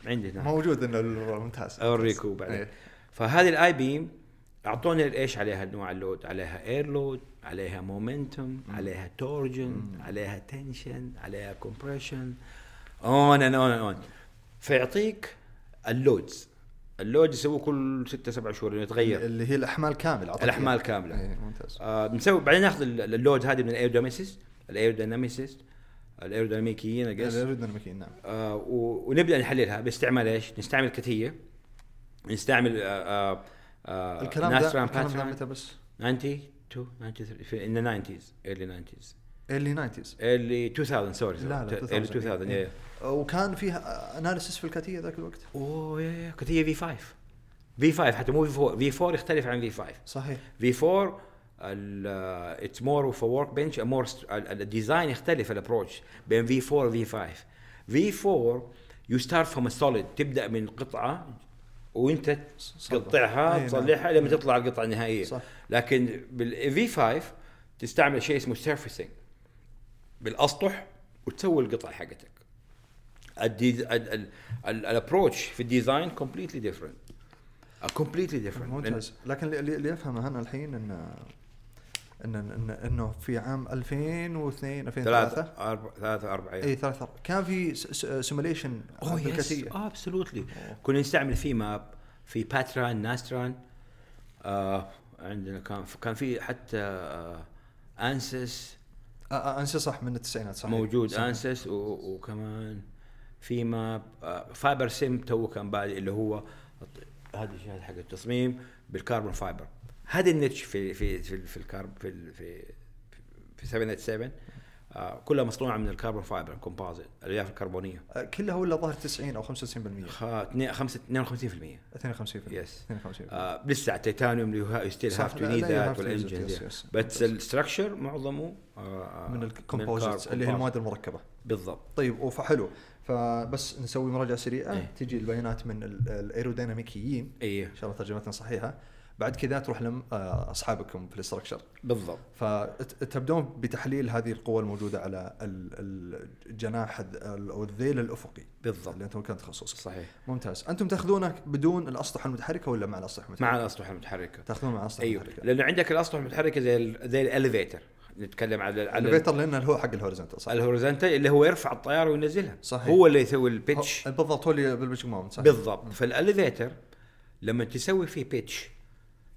عندنا موجود انه الممتاز اوريكو بعدين إيه. فهذه الاي بيم اعطوني الايش عليها نوع اللود عليها اير لود عليها مومنتوم عليها تورجن عليها تنشن عليها كومبريشن اون اند اون اون. فيعطيك اللودز اللود يسوي كل 6-7 شهور يتغير اللي هي الاحمال كامله الاحمال كامله إيه. ممتاز بنسوي بعدين ناخذ اللود هذه من الايروديناميكيين نعم ونبدا نحللها باستعمال ايش نستعمل كتيه نستعمل الكلام ده متى بس 92 93 في ان 90s early 2000 سوري early 2000 إيه. وكان فيها اناليسيس في الكتيه ذاك الوقت اوه كتيه في 5 حتى مو في 4 يختلف عن في 5 صحيح. في 4 it's more of a workbench الديزاين يختلف الابروتش بين V4 و V5. V4 you start from a solid تبدأ من قطعة وانت تقطعها تصلحها لما تطلع القطعة النهائية صح. لكن بالV5 تستعمل شيء اسمه surfacing بالأسطح وتسوي القطعة حقتك. الابروتش في الديزاين completely different لكن اللي افهمه انا الحين انه في عام 2002 2003 اي 3 كان في سيميليشن بالكتيه ابسولوتلي كنا نستعمل في ماب في باتران ناستران عندنا كان في حتى انسس صح من التسعينات صح موجود انسس وكمان في ماب فايبر سيم تو كان بعد اللي هو هذه الجهاز حق التصميم بالكربون فايبر. هذا النتش في في في في الكرب في في في 787 كلها مصنوعه من الكربون فايبر كومبوزيت الالياف الكربونيه كلها ولا ظهر 90 او 52% يس 52% لسه تيتانيوم اللي ستيل هاف تو نيد ذات والانجن بس الستراكشر معظمه من الكومبوزيت اللي هي المواد المركبه بالضبط. طيب وفحلو فبس نسوي مراجعة سريعة إيه؟ تجي البيانات من الايروديناميكيين إيه؟ إن شاء الله ترجمتنا صحيحة. بعد كذا تروح لأصحابكم في الاستراكشر بالضبط. فتبدون بتحليل هذه القوى الموجودة على الجناح أو الذيل الأفقي بالضبط اللي أنتم كان تخصصك صحيح ممتاز. أنتم تأخذونه بدون الأسطح المتحركة ولا مع الأسطح المتحركة؟ مع الأسطح المتحركة تأخذونه مع الأسطح أيوه. المتحركة لأنه عندك الأسطح المتحركة زي الإليفيتر نتكلم على البيتر لأنه هو حق الهوريزونتال صح الهوريزونتال اللي هو يرفع الطيارة وينزلها صحيح. هو اللي يسوي البيتش بالضبط هو اللي بالبيتش ماونت صح بالضبط. فالاليفيتر لما تسوي فيه بيتش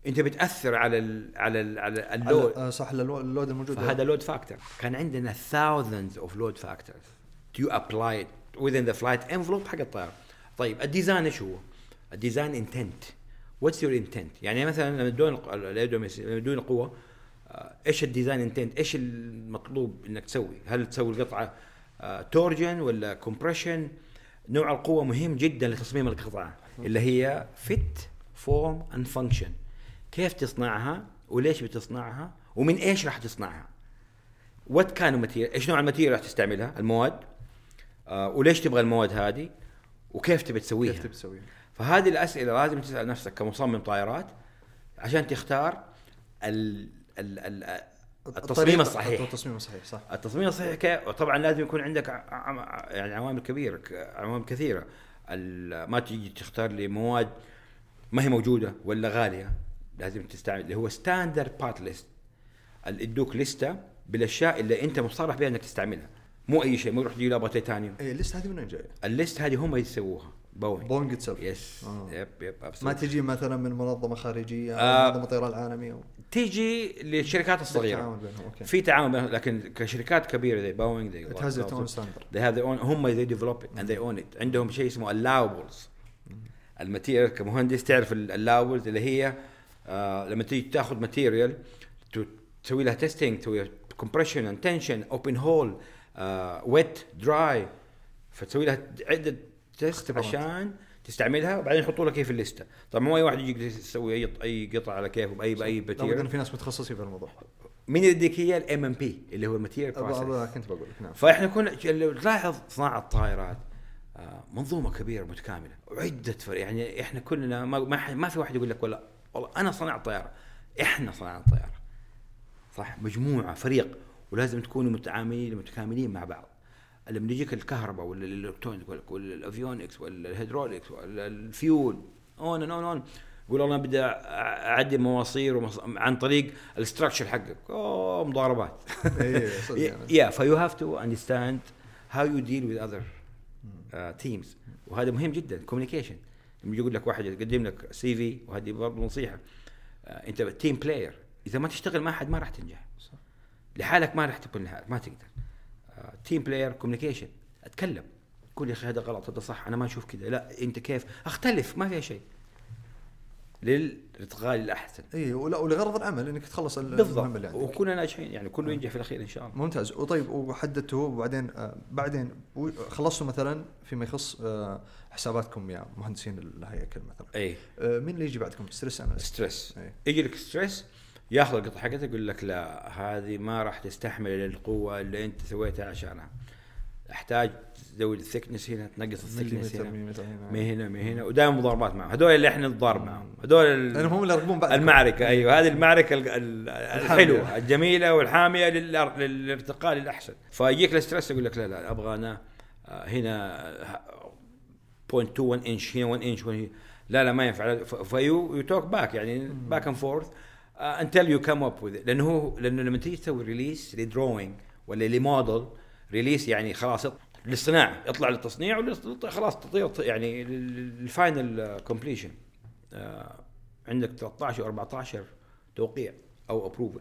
انت بتاثر على ال على ال على اللود صح اللود الموجود هذا لود فاكتور. كان عندنا thousands of load factors to apply it within the flight envelope حق الطيارة. طيب الديزاين ايش هو الديزاين انتنت what's your intent يعني مثلا لما بدون القوة ايش الديزاين انتنت ايش المطلوب انك تسوي هل تسوي القطعه تورجن ولا كومبريشن. نوع القوه مهم جدا لتصميم القطعه اللي هي فيت فورم اند فانكشن كيف تصنعها وليش بتصنعها ومن ايش راح تصنعها وات كان الماتيريال ايش نوع الماتيريال راح تستعملها المواد وليش تبغى المواد هذه وكيف تبي تسويها فهذه الاسئله لازم تسال نفسك كمصمم طائرات عشان تختار التصميم الصحيح صح التصميم الصحيح وطبعا لازم يكون عندك يعني عوامل كبيره عوامل كثيره ما تيجي تختار لي مواد ما هي موجوده ولا غاليه لازم تستعمل اللي هو ستاندرد بارت ليست الادوك لسته بالاشياء اللي انت مصرح بها انك تستعملها مو اي شيء مو يروح يجيب لابا تيتانيوم اي الليست هذه منين جايه الليست هذه هم يسووها بوينج يس يب ما تجي مثلا من منظمه خارجيه أو منظمه طيران العالميه تيجي للشركات الصغيره في تعاون بينهم لكن كشركات كبيره زي بوينج زي هم they develop it and they own it. عندهم شيء اسمه اللاوبلز الماتيريال كمهندس تعرف اللاوبلز اللي هي لما تيجي تاخذ ماتيريال تسوي لها تيستينج تسوي كومبريشن اند تنشن اوبن هول ويت دراي فتسوي لها عده تست عشان تستعملها وبعدين يحطوا لك كيف الليسته. طب مو اي واحد يجي يسوي اي قطعه على كيفه باي باتيريال. طبعا في ناس متخصصين في الموضوع. من يديك هي الام ام بي اللي هو الماتيريال بروسيس. كنت بقول لك نعم. فاحنا كنا لو تلاحظ صناعه الطائرات منظومه كبيره متكامله وعده فرق. يعني احنا كلنا ما في واحد يقول لك ولا والله انا صناعه طائره، احنا صناعه طائره صح، مجموعه فريق، ولازم تكونوا متعاملين متكاملين مع بعض. لما يجيك الكهرباء ولا الالكترونيك ولا الافيونكس ولا الهيدروليكس ولا الفيول اون اون اون، يقول والله بدي اعدل مواصير عن طريق الاستراكشر حقك، او مضاربات. يا فيو هاف تو اندرستاند هاو يو ديل وذ اذر تيمز، وهذا مهم جدا. كوميونيكيشن، لما يقول لك واحد يقدم لك سي في، وهذه برضه نصيحه، انت تيم بلاير، اذا ما تشتغل مع احد ما راح تنجح صح. لحالك ما راح تكون لحالك، ما تقدر. تيم بلاير، كوميونيكيشن، اتكلم، قول يا اخي هذا غلط هذا صح، انا ما اشوف كذا، لا انت كيف، اختلف، ما فيها شيء، للارتقاء الاحسن. اي ولغرض العمل انك تخلص المهمه اللي عندك، وكنا ناجحين يعني، كله ينجح في الاخير ان شاء الله. ممتاز. وطيب وحددته وبعدين بعدين خلصتوا مثلا فيما يخص حساباتكم يا مهندسين الهياكل مثلا، اي مين اللي يجي بعدكم؟ ستريس انا ستريس. يجي لك ستريس ياخذ القطعه حقتك يقول لك لا هذه ما راح تستحمل القوه اللي انت سويتها عشانها، احتاج تزود الثيكنس هنا، تنقص الثيكنس هنا، من هنا ودائما مضاربات معهم. هذول اللي احنا نضارب معهم، هذول هم اللي يربون بعد المعركه. ايوه هذه المعركه الحلوه الجميله والحاميه للارتقاء الاحسن. فيجيك الاسترس يقول لك لا ابغى انا هنا 0.21 انش، هنا 1 انش، لا ما ينفع. فيو توك باك، يعني باك اند فورث until you come up with it. لأنه لما تيجي تسوي ريليس لدروينج ولا لموديل ريليس، يعني خلاص للصناعة، يطلع للتصنيع خلاص تطير، يعني الفاينل كومبليشن، عندك 13 و 14 توقيع أو أبروفل.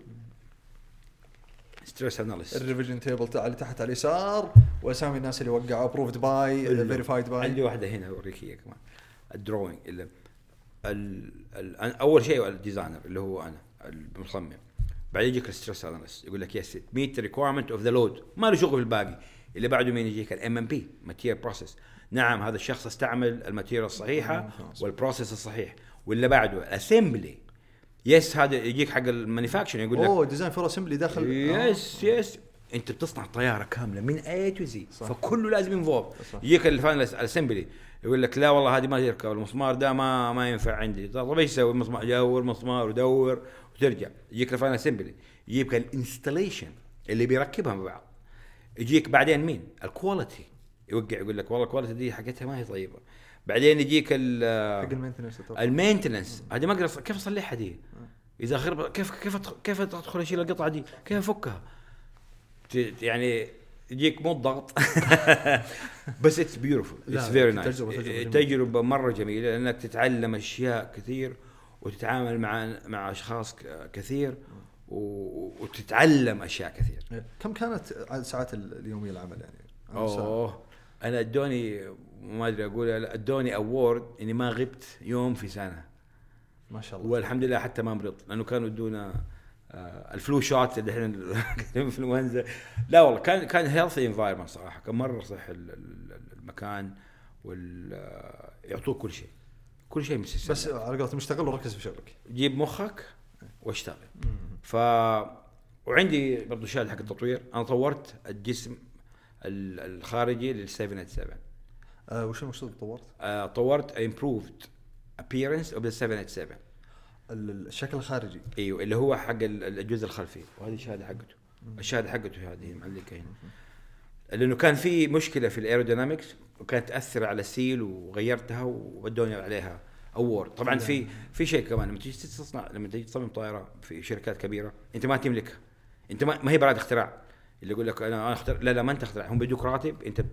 ستريس أناليس، الريفيجن تيبل اللي تحت على اليسار، وأسامي الناس اللي وقعوا أبروفد باي، فيريفايد باي. عندي واحدة هنا أوريكية كمان، الدروينج اللي اول شيء الديزاينر اللي هو انا المصمم، بعد يجيك الستريس اناليست يقول لك يس ميت ريكويرمنت اوف ذا لود، ما له شغل بالباقي. اللي بعده مين يجيك؟ الام ام بي، ماتيريال بروسيس. نعم هذا الشخص استعمل الماتيريال الصحيحه والبروسيس الصحيح. واللي بعده اسمبلي، يس هذا يجيك حق المانيفاكتشرنج يقول لك اوه ديزاين فور اسمبلي داخل. يس انت بتصنع طياره كامله من اي تو زي، فكله لازم ينفولف. يجيك الفاينل اسمبلي يقول لك لا والله هذه ما يركب المسمار ده، ما ينفع عندي. طب ايش اسوي؟ المسمار يدور، مسمار ودور وترجع. يجيك الفاينل اسمبلي، يجيك الانستليشن اللي بيركبها مع بعض. يجيك بعدين مين؟ الكواليتي، يوقع يقول لك والله الكواليتي دي حقتها ما هي طيبه. بعدين يجيك المينتنس، هذه ما اقدر كيف اصلحها دي، اذا خرب كيف ادخل اشيل القطعه دي، كيف افكها. يعني يجيك مو الضغط بس it's beautiful it's very nice. تجربة مرة جميلة، لأنك تتعلم أشياء كثير وتتعامل مع أشخاص كثير وتتعلم أشياء كثير. كم كانت ساعات اليومية العمل يعني؟ أنا أدوني ما أدري أقول، أدوني أورد إني ما غبت يوم في سنة ما شاء الله، والحمد لله حتى ما مرضت، لأنه كانوا يدونا الفلو شوت اللي احنا في المنزل. لا والله كان هيلثي انفايرمنت صراحه، كان مره صح المكان، ويعطوك كل شيء من السنة. بس على قولتهم اشتغل وركز في شغلك، جيب مخك واشتغل. وعندي برضو شهاده حق التطوير، انا طورت الجسم الخارجي لل787. وش المقصود طورت؟ طورت improved appearance of the 787، الشكل الخارجي. ايوه اللي هو حق الجزء الخلفي، وهذه شهاده حقته. الشهاده حقته هذه معلقه هنا، لانه كان في مشكله في الايرودينامكس وكانت تاثر على السيل، وغيرتها وبدوني عليها اوورد. طبعا في شيء كمان، لما تيجي تصنع، لما تيجي تصمم طائره في شركات كبيره انت ما تملكها، انت ما هي براءه اختراع. اللي يقول لك انا اخترع، لا ما انت اخترع، هم بيدوك راتب، انت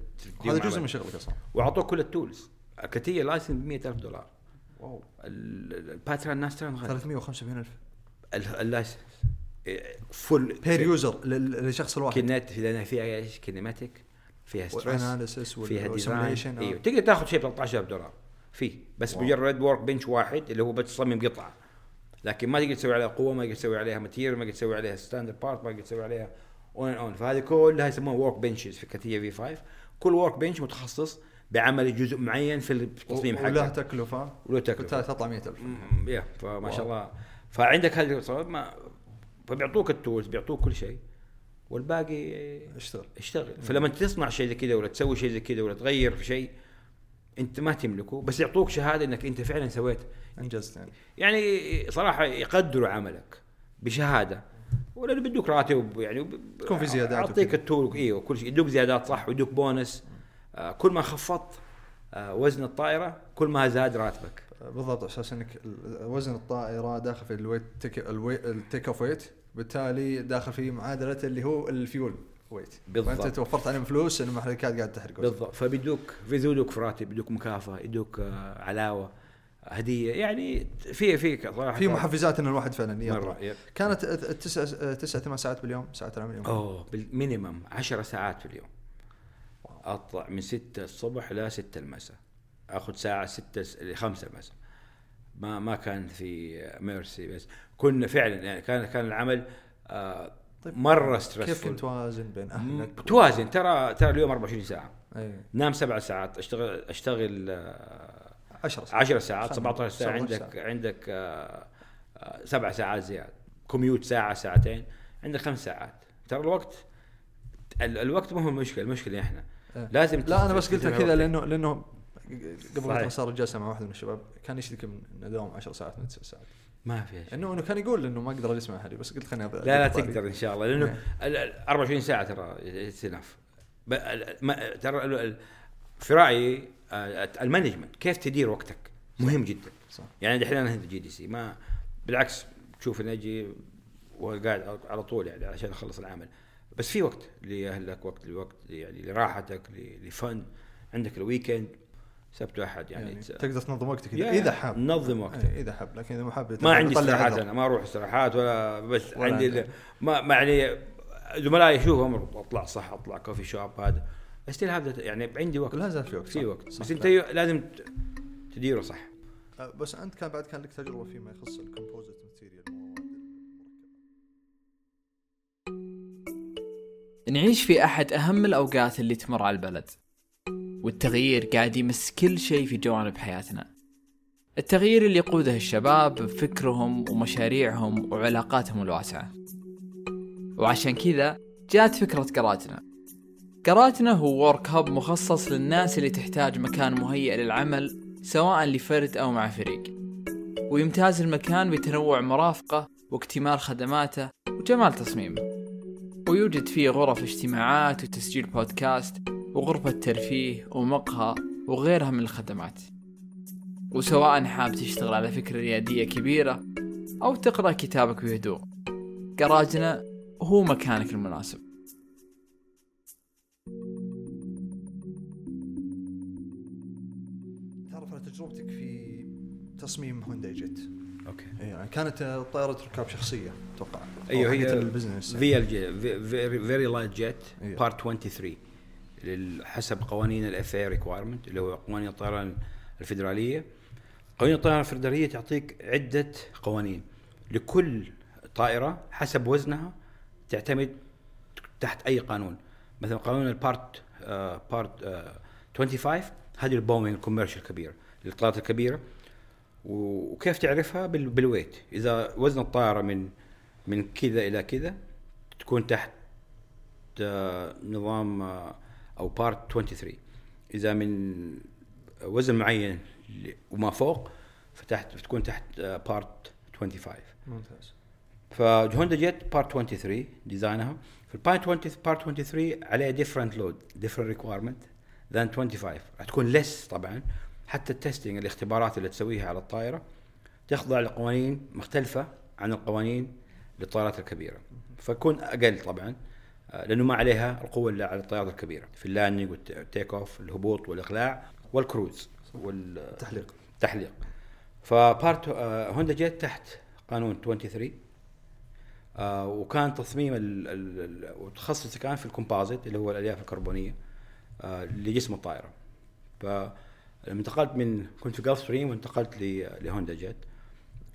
هذا جزء من شغلك اصلا. واعطوك كل التولز، كتيه لايسنس $100,000. واو الباترن ناسترن 350,000 اللايسنس فول بير يوزر للشخص الواحد. كنت فيها كينيماتيك، فيها ستريس اناليسيس، فيها ديزاين. ايوه تقدر تاخذ شيء $13,000 فيه بس. واو. مجرد ورك بنش واحد اللي هو بتصمم قطعه، لكن ما تقدر تسوي عليها قوه، ما تقدر تسوي عليها ماتير، ما تقدر تسوي عليها ستاندرد بارت، ما تقدر تسوي عليها اون. فهذه كلها يسموها ورك بنشز في كتيه V5. كل ورك بنش متخصص بعمل جزء معين في التصميم حقه وله تكلفه تطلع 100,000 فما شاء الله. فعندك هذه الصواب ما فبيعطوك التولز بيعطوك كل شيء والباقي اشتغل. فلما تصنع شيء زي كذا ولا تسوي شيء زي كذا ولا تغير في شيء انت ما تملكه بس يعطوك شهاده انك انت فعلا سويت انجزت يعني صراحه يقدروا عملك بشهاده ولا بدوك راتب يعني تكون في زيادات يعطيك التول وكل شيء يدوك زيادات صح ويدوك بونس. كل ما خفضت وزن الطائره كل ما زاد راتبك بالضبط عشان انك وزن الطائره داخل في التيك اوف ويت بالتالي داخل في معادله اللي هو الفيول ويت بالضبط انت توفرت عليهم فلوس ان المحركات قاعده تحرق بالضبط فبدوك فيزودوك في راتب بدوك مكافاه يدوك علاوه هديه يعني في محفزات ان الواحد فعلا يطلع. كانت 9-8 ساعات باليوم ساعات العمل بالمينيمم 10 ساعات في اليوم اطلع من 6 الصبح الى 6 المساء اخذ ساعه 6 ل 5 المساء ما كان في ميرسي بس كنا فعلا يعني كان العمل طيب مره ستريسفول. كيف كنت توازن بين اهلك توازن ترى اليوم 24 ساعه نام 7 ساعات اشتغل 10 ساعات 17 ساعه عندك 7 ساعات زياده كوميوت ساعه ساعتين عندك 5 ساعات ترى الوقت مو هو المشكله احنا لازم لا انا بس قلتها كذا لانه قبل ما صار الجلسه مع واحد من الشباب كان يشتكي من اداوم 10 ساعات من 9 ساعات ما في شيء انه كان يقول انه ما اقدر اسمع هذه بس قلت خليني لا تقدر ان شاء الله لانه 24 ساعه ترى يتنف ترى في رايي المانجمنت كيف تدير وقتك مهم جدا صح. يعني دحين انا جي دي سي ما بالعكس تشوف نجي وقاعد على طول يعني عشان اخلص العمل بس في وقت لاهلك وقت لوقت يعني لراحتك لفن عندك الويكند سبت واحد يعني تقدر تنظم وقتك اذا حاب نظم وقتك اذا حاب لكن اذا ما حاب ما عندي استراحات انا ما اروح استراحات ولا بس ولا عندي ما يعني زملائي يشوفوا امر اطلع صح اطلع كوفي شوب هذا استلهاب يعني عندي وقت لازم في وقت بس انت لازم تديره صح. بس انت كان لك تجربه فيما يخص الكومبوزيت ماتيريال. نعيش في أحد أهم الأوقات اللي تمر على البلد، والتغيير قاعد يمس كل شيء في جوانب حياتنا. التغيير اللي يقوده الشباب بفكرهم ومشاريعهم وعلاقاتهم الواسعة، وعشان كذا جاءت فكرة قراجنا. قراجنا هو وورك هاب مخصص للناس اللي تحتاج مكان مهيئ للعمل سواء لفرد أو مع فريق، ويمتاز المكان بتنوع مرافقه واكتمال خدماته وجمال تصميمه، ويوجد فيه غرف اجتماعات وتسجيل بودكاست وغرفة ترفيه ومقهى وغيرها من الخدمات. وسواء حاب تشتغل على فكرة ريادية كبيرة أو تقرأ كتابك بهدوء، قراجنا هو مكانك المناسب. تعرف على تجربتك في تصميم هونداي جت. اوكي يعني كانت طائره ركاب شخصيه اتوقع هي البزنس فيري لايت جيت بارت 23 حسب قوانين الاف اي ريكوايرمنت اللي هو قوانين الطيران الفدراليه. قوانين الطيران الفدراليه تعطيك عده قوانين لكل طائره حسب وزنها تعتمد تحت اي قانون. مثلا قانون البارت 25 هذه البوينج الكوميرشال الكبيره للطائرات الكبيره. وكيف تعرفها بالويت. اذا وزن الطائره من كذا الى كذا تكون تحت نظام او بارت 23. اذا من وزن معين وما فوق فتحت تكون تحت بارت 25. ممتاز. فهوندا جت بارت 23 ديزاينها في بارت 23 عليه ديفرنت لود ديفرنت ريكويرمنت ذان 25 هتكون ليس طبعا. حتى التستينج الاختبارات اللي تسويها على الطائرة تخضع لقوانين مختلفة عن القوانين للطائرات الكبيرة فكون أقل طبعا لأنه ما عليها القوة اللي على الطائرات الكبيرة في اللاندنج والتيك أوف الهبوط والإقلاع والكروز والتحليق. فبارت هوندا جت تحت قانون 23 وكان تصميم وتخصص كان في الكومبوزيت اللي هو الألياف الكربونية لجسم الطائرة. انتقلت كنت في جولف ستريم وانتقلت لهوندا جت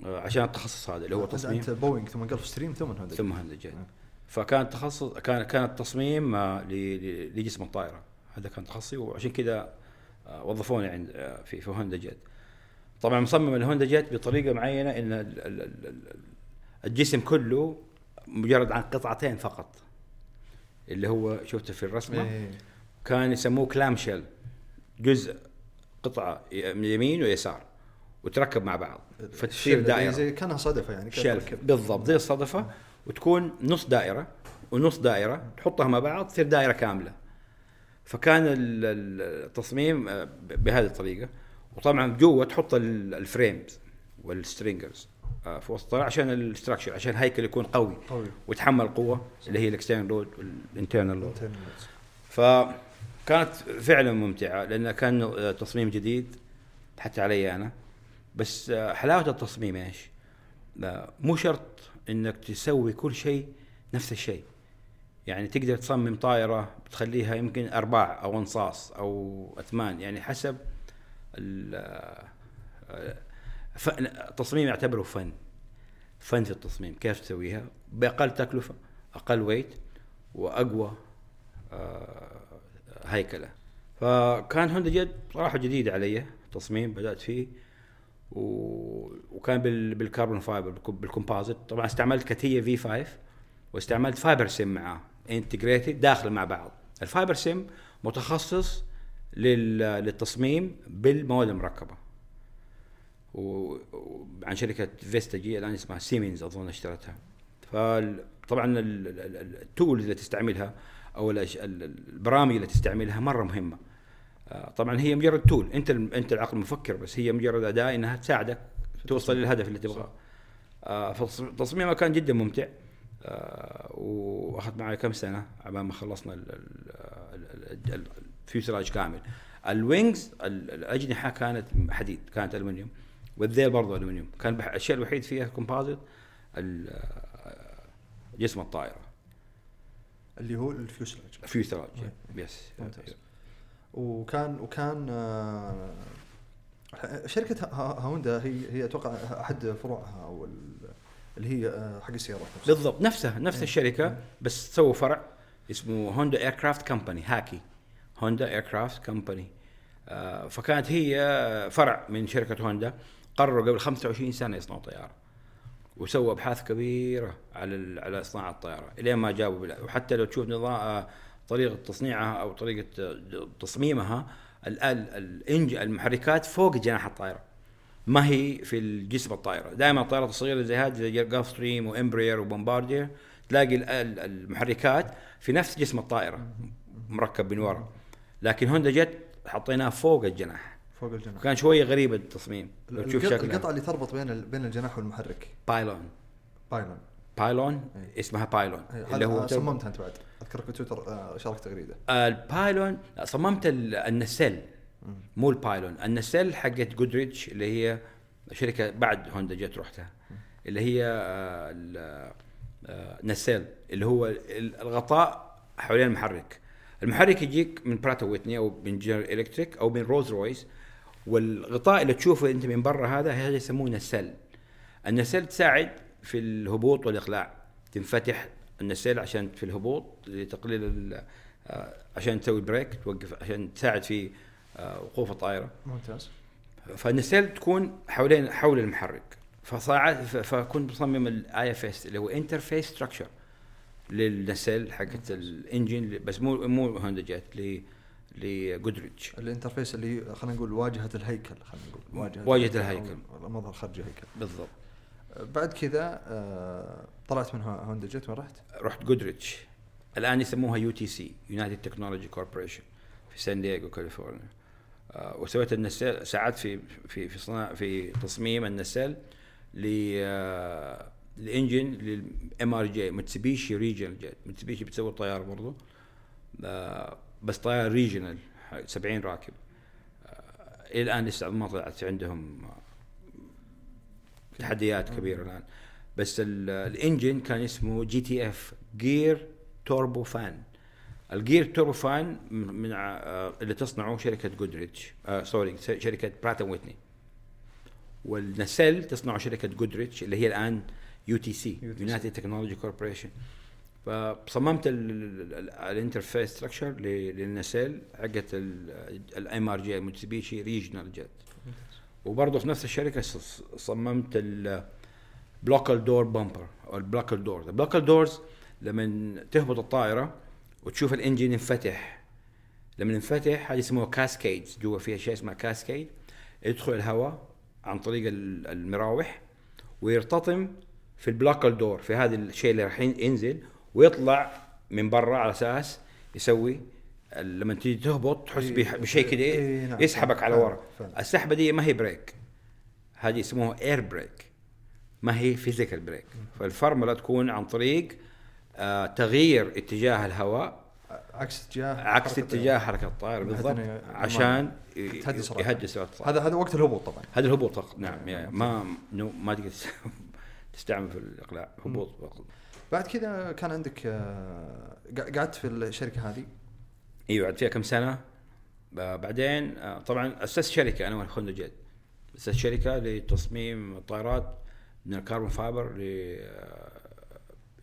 عشان التخصص هذا اللي هو تصميم بوينج ثم جولف ستريم ثم هوندا جت. فكان تخصص كان التصميم لجسم الطائره هذا كان تخصصي. وعشان كذا وظفوني عند في هوندا جت. طبعا مصمم الهوندا جت بطريقه معينه ان الجسم كله مجرد عن قطعتين فقط اللي هو شفته في الرسمه كان يسموه كلامشل، جزء قطعه يمين ويسار وتركب مع بعض فتصير دائره كانها صدفه يعني بالضبط زي الصدفه، وتكون نص دائره ونص دائره تحطها مع بعض تصير دائره كامله. فكان التصميم بهذه الطريقه، وطبعا جوه تحط الفريمز والسترينجرز في وسطها عشان الاستراكشر عشان هيكل يكون قوي وتحمل قوه اللي هي الاكسترنال لود والانترنال لود. فكانت فعلا ممتعه لانه كان تصميم جديد حتى علي انا، بس حلاوه التصميم ايش؟ مو شرط انك تسوي كل شيء نفس الشيء، يعني تقدر تصمم طائره بتخليها يمكن ارباع او انصاص او اثمان، يعني حسب التصميم يعتبره فن في التصميم، كيف تسويها باقل تكلفه اقل ويت واقوى هيكله. فكان هوندا جت صراحه جديد علي التصميم، بدات فيه وكان بالكربون فايبر بالكومبوزيت. طبعا استعملت كتيه في 5 واستعملت فايبر سيم معاه انتجريتد داخل مع بعض. الفايبر سيم متخصص للتصميم بالمواد المركبه، وعن شركه فيستا جي الان اسمها سيمينز اظن اشترتها. فطبعا التول اللي تستعملها او البرامج اللي تستعملها مره مهمه. طبعا هي مجرد تول، انت العقل مفكر، بس هي مجرد اداه انها تساعدك توصل للهدف اللي تبغاه. فتصميمها كان جدا ممتع، واخذ معي كم سنه عبال ما خلصنا الفيوسلاج كامل. الوينجز الاجنحه كانت حديد، كانت الومنيوم، والذيل برضه الومنيوم. كان الشيء الوحيد فيها كومبوزيت جسم الطائره اللي هو الفيوسلاج يس. وكان شركه هوندا هي اتوقع احد فروعها او اللي هي حق السيارات بالضبط نفس الشركه، بس سووا فرع اسمه هوندا ايركرافت كمباني، هاكي هوندا ايركرافت كمباني. فكانت هي فرع من شركه هوندا. قرروا قبل 25 سنه يصنعوا طياره، وسووا ابحاث كبيره على صناعه الطياره الين ما جابوا. وحتى لو تشوف نظام طريقه تصنيعها او طريقه تصميمها، المحركات فوق جناح الطائره ما هي في الجسم الطائره. دائما الطائرات الصغيره زي هذه زي جولف ستريم وامبرير وبومباردير تلاقي المحركات في نفس جسم الطائره مركب من ورا، لكن هوندا جت حطيناها فوق الجناح. كان شويه غريب التصميم لو تشوف شكلها. القطعه اللي تربط بين الجناح والمحرك بايلون اسمها بايلون، اللي هو صممتها انت بعد اذكرك تويتر شارك تغريده. البايلون صممت النسل مو البايلون، النسل حقت جودريتش اللي هي شركه بعد هوندا جت رحتها، اللي هي النسل اللي هو الغطاء حوالين المحرك يجيك من برات ويتني او من جنرال الكتريك او من رولز رويس، والغطاء اللي تشوفه انت من برا هذا يسمونه النسل تساعد في الهبوط والاقلاع. تنفتح النسيل عشان في الهبوط لتقليل، عشان تسوي بريك توقف، عشان تساعد في وقوف الطائره. ممتاز. فالنسيل تكون حول المحرك، فكنت بصمم الاي اف اس اللي هو انترفيس ستراكشر للنسيل حقت الانجن، بس مو هوندا جت لجودريتش. الانترفيس اللي خلينا نقول واجهه الهيكل، خلينا نقول واجهه الهيكل، المظهر الخارجي الهيكل بالضبط. بعد كذا طلعت من هوندا جت ورحت جودريتش، الان يسموها UTC يونايتد تكنولوجي كوربوريشن في سان دييغو كاليفورنيا. وسويت النسال، ساعدت في صناعه في تصميم النسال للانجن للMRJ ميتسوبيشي ريجنال جت. ميتسوبيشي بتسوي طيار برضو، بس طيار ريجنال 70 راكب. الان لسه ما طلعت عندهم تحديات كبيرة الآن، بس الانجن كان اسمه GTF جير توربو فان. الجير توربو فان من اللي تصنعه شركة جودريتش، شركة برات اند ويتني، والنسل تصنعه شركة جودريتش اللي هي الآن UTC United Technology Corporation. فصممت الانترفيس ستراكشر للنسال حقت الام ار جي ميتسوبيشي ريجنال جت. وبرضه في نفس الشركه صممت البلوكال دور بامبر او البلوكال دورز. البلوكال دورز لما تهبط الطائره وتشوف الانجن ينفتح، لما ينفتح هذه يسموها كاسكيدز، جوا فيها شيء اسمه كاسكيد، يدخل الهواء عن طريق المراوح ويرتطم في البلوكال دور في هذا الشيء اللي راح ينزل ويطلع من برا، على اساس يسوي لما تيجي تهبط تحس بشيء كده يسحبك على ورا. السحبه دي ما هي بريك، هذه يسموها اير بريك، ما هي فيزيكال بريك. فالفورمولا تكون عن طريق تغيير اتجاه الهواء عكس اتجاه حركه الطائره بالضبط، عشان يهدي سرعه الطائره. هذا وقت الهبوط طبعا، هذا الهبوط نعم، يعني ما تقدر تستعمل في الاقلاع، هبوط. بعد كذا كان عندك قعدت في الشركه هذه؟ ايوه قعدت فيها كم سنه. بعدين طبعا اسست شركه انا وهوندا جت، اسست شركه لتصميم الطائرات من الكربون فايبر ل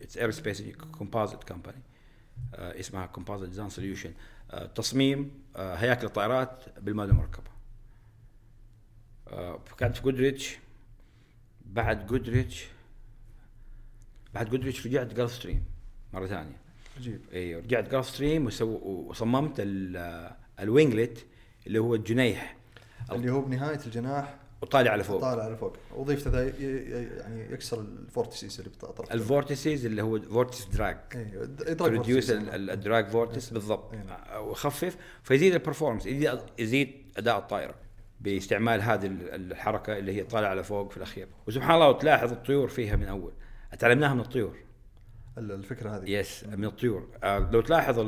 Airspace Composite Company اسمها Composite Design Solution، تصميم هياكل الطائرات بالمادة المركبة. كانت في جودريتش، بعد جودريتش رجعت جولف ستريم مرة ثانية. عجيب. ايه رجعت جولف ستريم وصممت الوينجلت اللي هو الجناح اللي هو بنهاية الجناح وطالع على فوق. وظيفته ذا يعني يكسر الفورتيسز اللي بطرف الفورتيسز اللي هو فورتيس دراج، ريديوس الدراج فورتيس بالضبط، وخفف فيزيد البرفورمانس، يزيد اداء الطائره باستعمال هذه الحركه اللي هي طالع على فوق في الاخير. وسبحان الله وتلاحظ الطيور فيها من اول، اتعلمناها من الطيور الفكره هذه. يس من الطيور، لو تلاحظ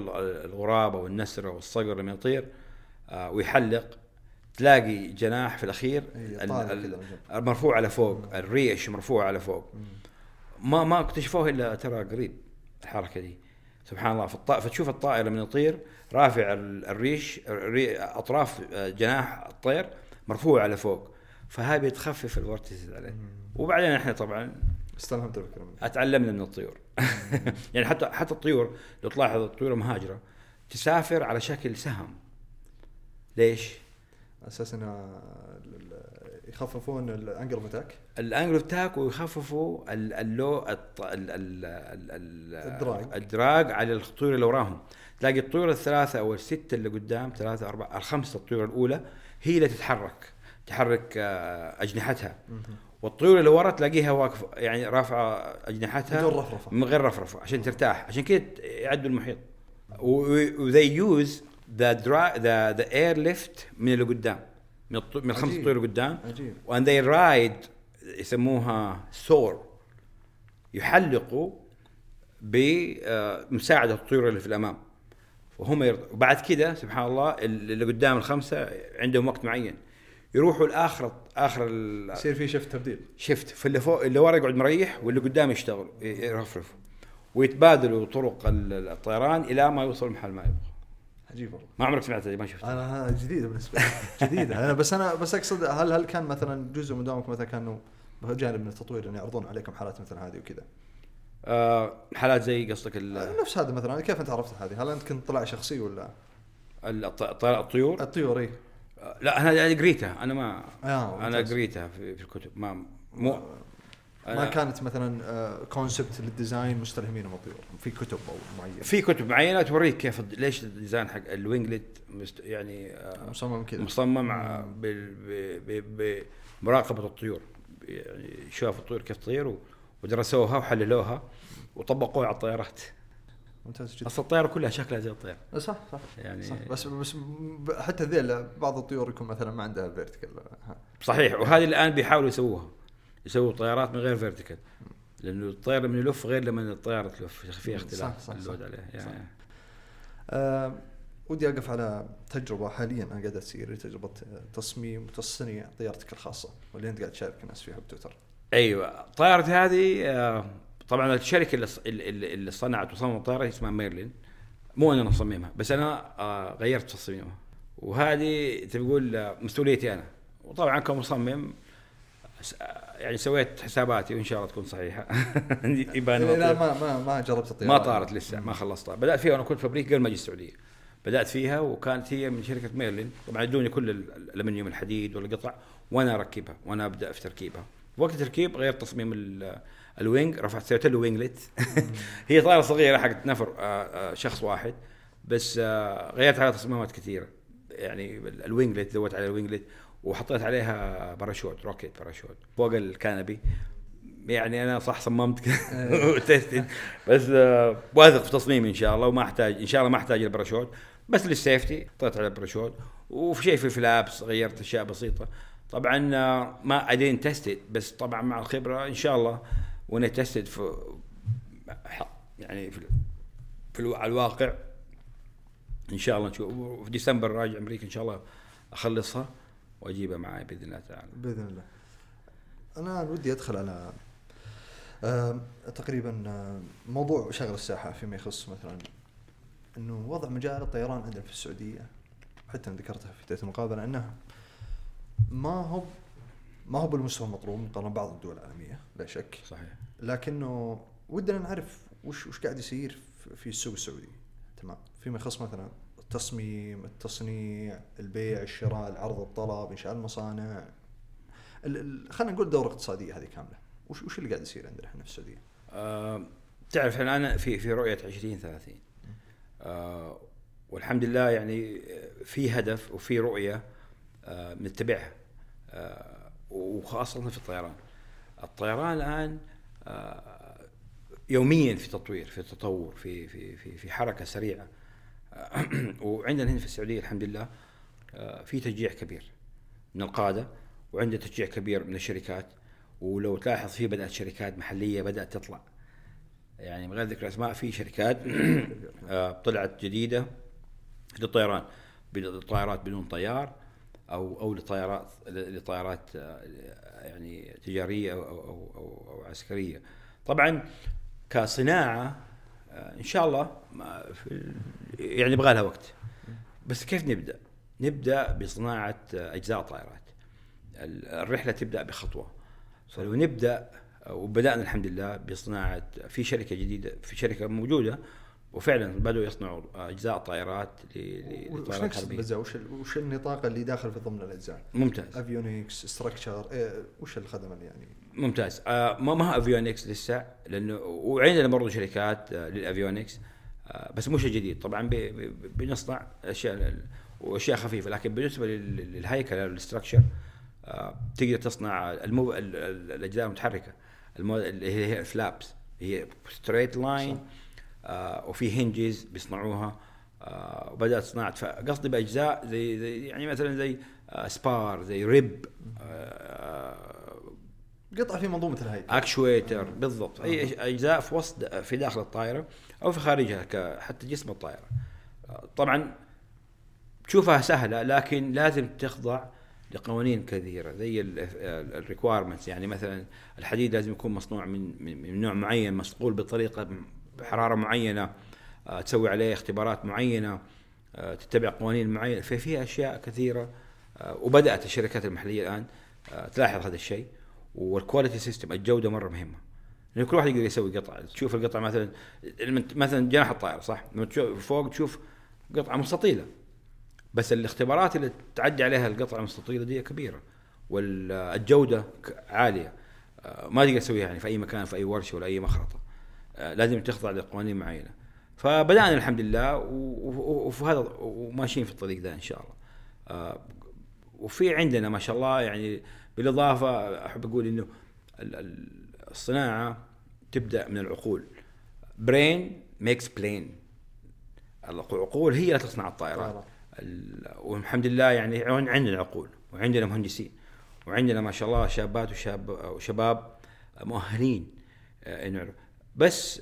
الغراب والنسر والصقر لما يطير ويحلق تلاقي جناح في الأخير مرفوع على فوق، الريش مرفوع على فوق. ما اكتشفوه إلا ترى قريب الحركة دي، سبحان الله. فتشوف الطائرة من يطير رافع الريش، أطراف جناح الطير مرفوع على فوق، فهذا بيتخفف الفورتيس عليه. وبعدين إحنا طبعا استلهمت الفكرة، أتعلمنا من الطيور. يعني حتى الطيور لو تلاحظ الطيور مهاجرة تسافر على شكل سهم، ليش؟ اساسا يخففون الانجل اوف اتاك ويخففوا اللو الدراج على الطيور اللي وراهم. تلاقي الطيور الثلاثه او السته اللي قدام، ثلاثه اربعه الخمسه، الطيور الاولى هي اللي تحرك اجنحتها، والطيور اللي ورا تلاقيها واقفه يعني رافعه اجنحتها من غير رفرفه عشان ترتاح، عشان كده يعدوا المحيط. وذي يوز the airlift من اللي قدام، من الخمس طيور اللي قدام. and they ride يسموها soar، يحلقوا بمساعدة الطيور اللي في الأمام. وبعد كده سبحان الله اللي قدام الخمسة عندهم وقت معين يروحوا الآخر يصير فيه شفت تبديل، شفت فاللي فوق اللي ورا يقعد مريح واللي قدام يشتغل يرفرف، ويتبادلوا طرق الطيران إلى ما يوصل محل ما يبغى. ما عمرك سمعت ما شفت؟ انا جديده بالنسبه لي، جديده. انا بس اقصد هل كان مثلا جزء من دوامك مثلا كانوا بجانب من التطوير ان يعرضون عليكم حالات مثل هذه وكذا؟ حالات زي قصدك نفس هذا مثلا، كيف انت عرفت هذه؟ هل انت كنت طلع شخصي ولا الطيور ايه؟ لا انا قريتها، انا ما انا قريتها في الكتب، ما كانت مثلا كونسبت للديزاين مستلهمينه من الطيور في كتب معينه، في كتب معينه توريك كيف ليش الديزاين حق الوينجلت يعني مصمم كذا، مصمم بمراقبه الطيور، يعني شافوا الطيور كيف تطير ودرسوها وحللوها وطبقوها على الطائرات. ممتاز جدا. اصلا الطائره كلها شكلها زي الطير. صح يعني صح. بس حتى ذيل بعض الطيور يكون مثلا ما عندها فيرتيكال. صحيح، وهذه الان بيحاولوا يسووا طيارات من غير فيرتيكال، لأنه الطائرة من يلف غير لما الطائرة تلف، فيه اختلاف اللود عليه يعني. ودي أقف على تجربة حالياً أنا قاعد أسير، تجربة تصميم وتصنيع طيارتك الخاصة واللي أنت قاعد تشارك الناس فيها بتويتر. أيوة، طيارتي هذه طبعاً الشركة اللي صنعت وصممت الطائرة اسمها ميرلين، مو أنا نصممها بس أنا غيرت تصميمها، وهذه تقول مسؤوليتي أنا. وطبعاً كمصمم يعني سويت حساباتي وان شاء الله تكون صحيحه. يبان لا ما جربت الطياره، ما طارت لسه، ما خلصتها. بدات فيها وانا كنت في امريكا قبل ما اجي السعوديه، بدات فيها وكانت هي من شركه ميرلين، طبعا ادوني كل الالمنيوم الحديد والقطع وانا اركبها وانا ابدا في تركيبها. وقت التركيب غير تصميم الوينج، رفعت سويت له وينجلت. هي طائره صغيره حقت نفر شخص واحد بس، غيرت على تصميمات كثيره يعني. الوينجلت زودت على الوينجلت وحطيت عليها باراشوت، روكيت باراشوت فوق الكانبي. يعني انا صح صممت بس واثق في تصميمي ان شاء الله، وما احتاج ان شاء الله ما احتاج الباراشوت بس للسيفتي. حطيت على الباراشوت وفي شيء في فلابس، غيرت اشياء بسيطه. طبعا ما ادين تيستد، بس طبعا مع الخبره ان شاء الله وانا تيستد في يعني في الواقع ان شاء الله نشوف. في ديسمبر راجع امريكا ان شاء الله اخلصها واجيبها معي باذن الله تعالى. باذن الله. انا ودي ادخل على تقريبا موضوع شغل الساحه فيما يخص مثلا انه وضع مجال الطيران عندنا في السعوديه، حتى ذكرتها في بدايه المقابله انها ما هو بالمستوى المطلوب مقارنه بعض الدول العالميه لا شك. صحيح. لكنه ودنا نعرف وش قاعد يصير في السوق السعودي، تمام، فيما يخص مثلا التصميم، التصنيع، البيع، الشراء، العرض، الطلب، إنشاء المصانع، خلنا نقول دورة اقتصادية هذه كاملة. وش اللي قاعد يصير عندنا إحنا في السعودية؟ تعرف الآن في رؤية 2030 والحمد لله يعني في هدف وفي رؤية نتبعها وخاصة في الطيران الآن يوميا في تطوير، في تطور، في في في في حركة سريعة. وعندنا هنا في السعودية الحمد لله في تشجيع كبير من القادة، وعندنا تشجيع كبير من الشركات. ولو تلاحظ في بدأت شركات محلية بدأت تطلع، يعني من غير ذكر أسماء في شركات طلعت جديدة للطيران، للطائرات بدون طيار أو لطائرات يعني تجارية أو عسكرية. طبعا كصناعة إن شاء الله يعني يبغى لها وقت، بس كيف نبدأ بصناعة أجزاء طائرات. الرحلة تبدأ بخطوة، فلو نبدأ وبدأنا الحمد لله بصناعة في شركة جديدة، في شركة موجودة وفعلا بدأوا يصنعوا أجزاء طائرات لطائرات حربية. وش النطاق اللي داخل في ضمن الأجزاء؟ ممتاز. أفيونيكس، استراكشر، وش الخدمة اللي يعني؟ ممتاز. ما أفيونيكس لسه، لأنه وعندنا برضو شركات للأفيونيكس بس مش جديد طبعا. بنصنع أشياء خفيفة، لكن بالنسبة للهيكلة والاستراكشر تقدر تصنع الأجزاء المتحركة اللي هي فلابس، هي ستريت لاين وفي هنجز بيصنعوها. وبدأت صناعة قصدي بأجزاء زي يعني مثلا زي سبار، زي ريب، قطعة في منظومة الهيكل، اكشويتر بالضبط. أي أجزاء في وسط في داخل الطائرة أو في خارجها حتى جسم الطائرة. طبعا تشوفها سهلة، لكن لازم تخضع لقوانين كثيرة زي الريكويرمنتس. يعني مثلا الحديد لازم يكون مصنوع من نوع معين، مصقول بطريقة بحرارة معينة، تسوي عليه اختبارات معينة، تتبع قوانين معينة. ففي أشياء كثيرة وبدأت الشركات المحلية الآن تلاحظ هذا الشيء. والكواليتي سيستم، الجودة مرة مهمة، لأن كل واحد يقدر يسوي قطعة. تشوف القطعة مثلا جناح الطائرة، صح، لما تشوف فوق تشوف قطعة مستطيلة، بس الاختبارات اللي تعدي عليها القطعة المستطيلة دي كبيرة والجودة عالية، ما تقدر تسويها يعني في أي مكان، في أي ورشة ولا أي مخرطة، لازم تخضع لقوانين معينة. فبدأنا الحمد لله وفي هذا وماشيين في الطريق ده إن شاء الله. وفي عندنا ما شاء الله يعني. بالإضافة أحب أقول إنه الصناعة تبدأ من العقول. برين ميكس بلين. العقول هي لا تصنع الطائرات. والحمد لله يعني عندنا عقول وعندنا مهندسين وعندنا ما شاء الله شابات وشباب مؤهلين إنه بس.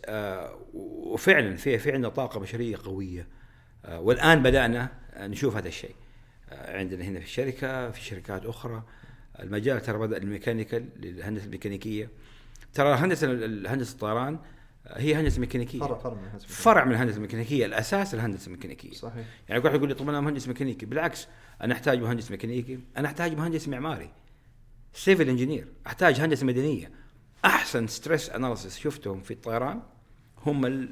وفعلا في عندنا طاقة بشرية قوية. والآن بدأنا نشوف هذا الشيء عندنا هنا في الشركة، في شركات أخرى. المجال ترى بدأ الميكانيكال، الهندسة الميكانيكية. ترى هندسة الطيران هي هندسة ميكانيكية، فرع من الهندسة الميكانيكية. الأساس الهندسة الميكانيكية. صحيح. يعني واحد يقول لي طب أنا مهندس ميكانيكي، بالعكس أنا أحتاج مهندس ميكانيكي، أنا أحتاج مهندس معماري، سيفل انجينير، احتاج هندسه مدنيه. احسن ستريس اناليسيس شفتهم في الطيران هم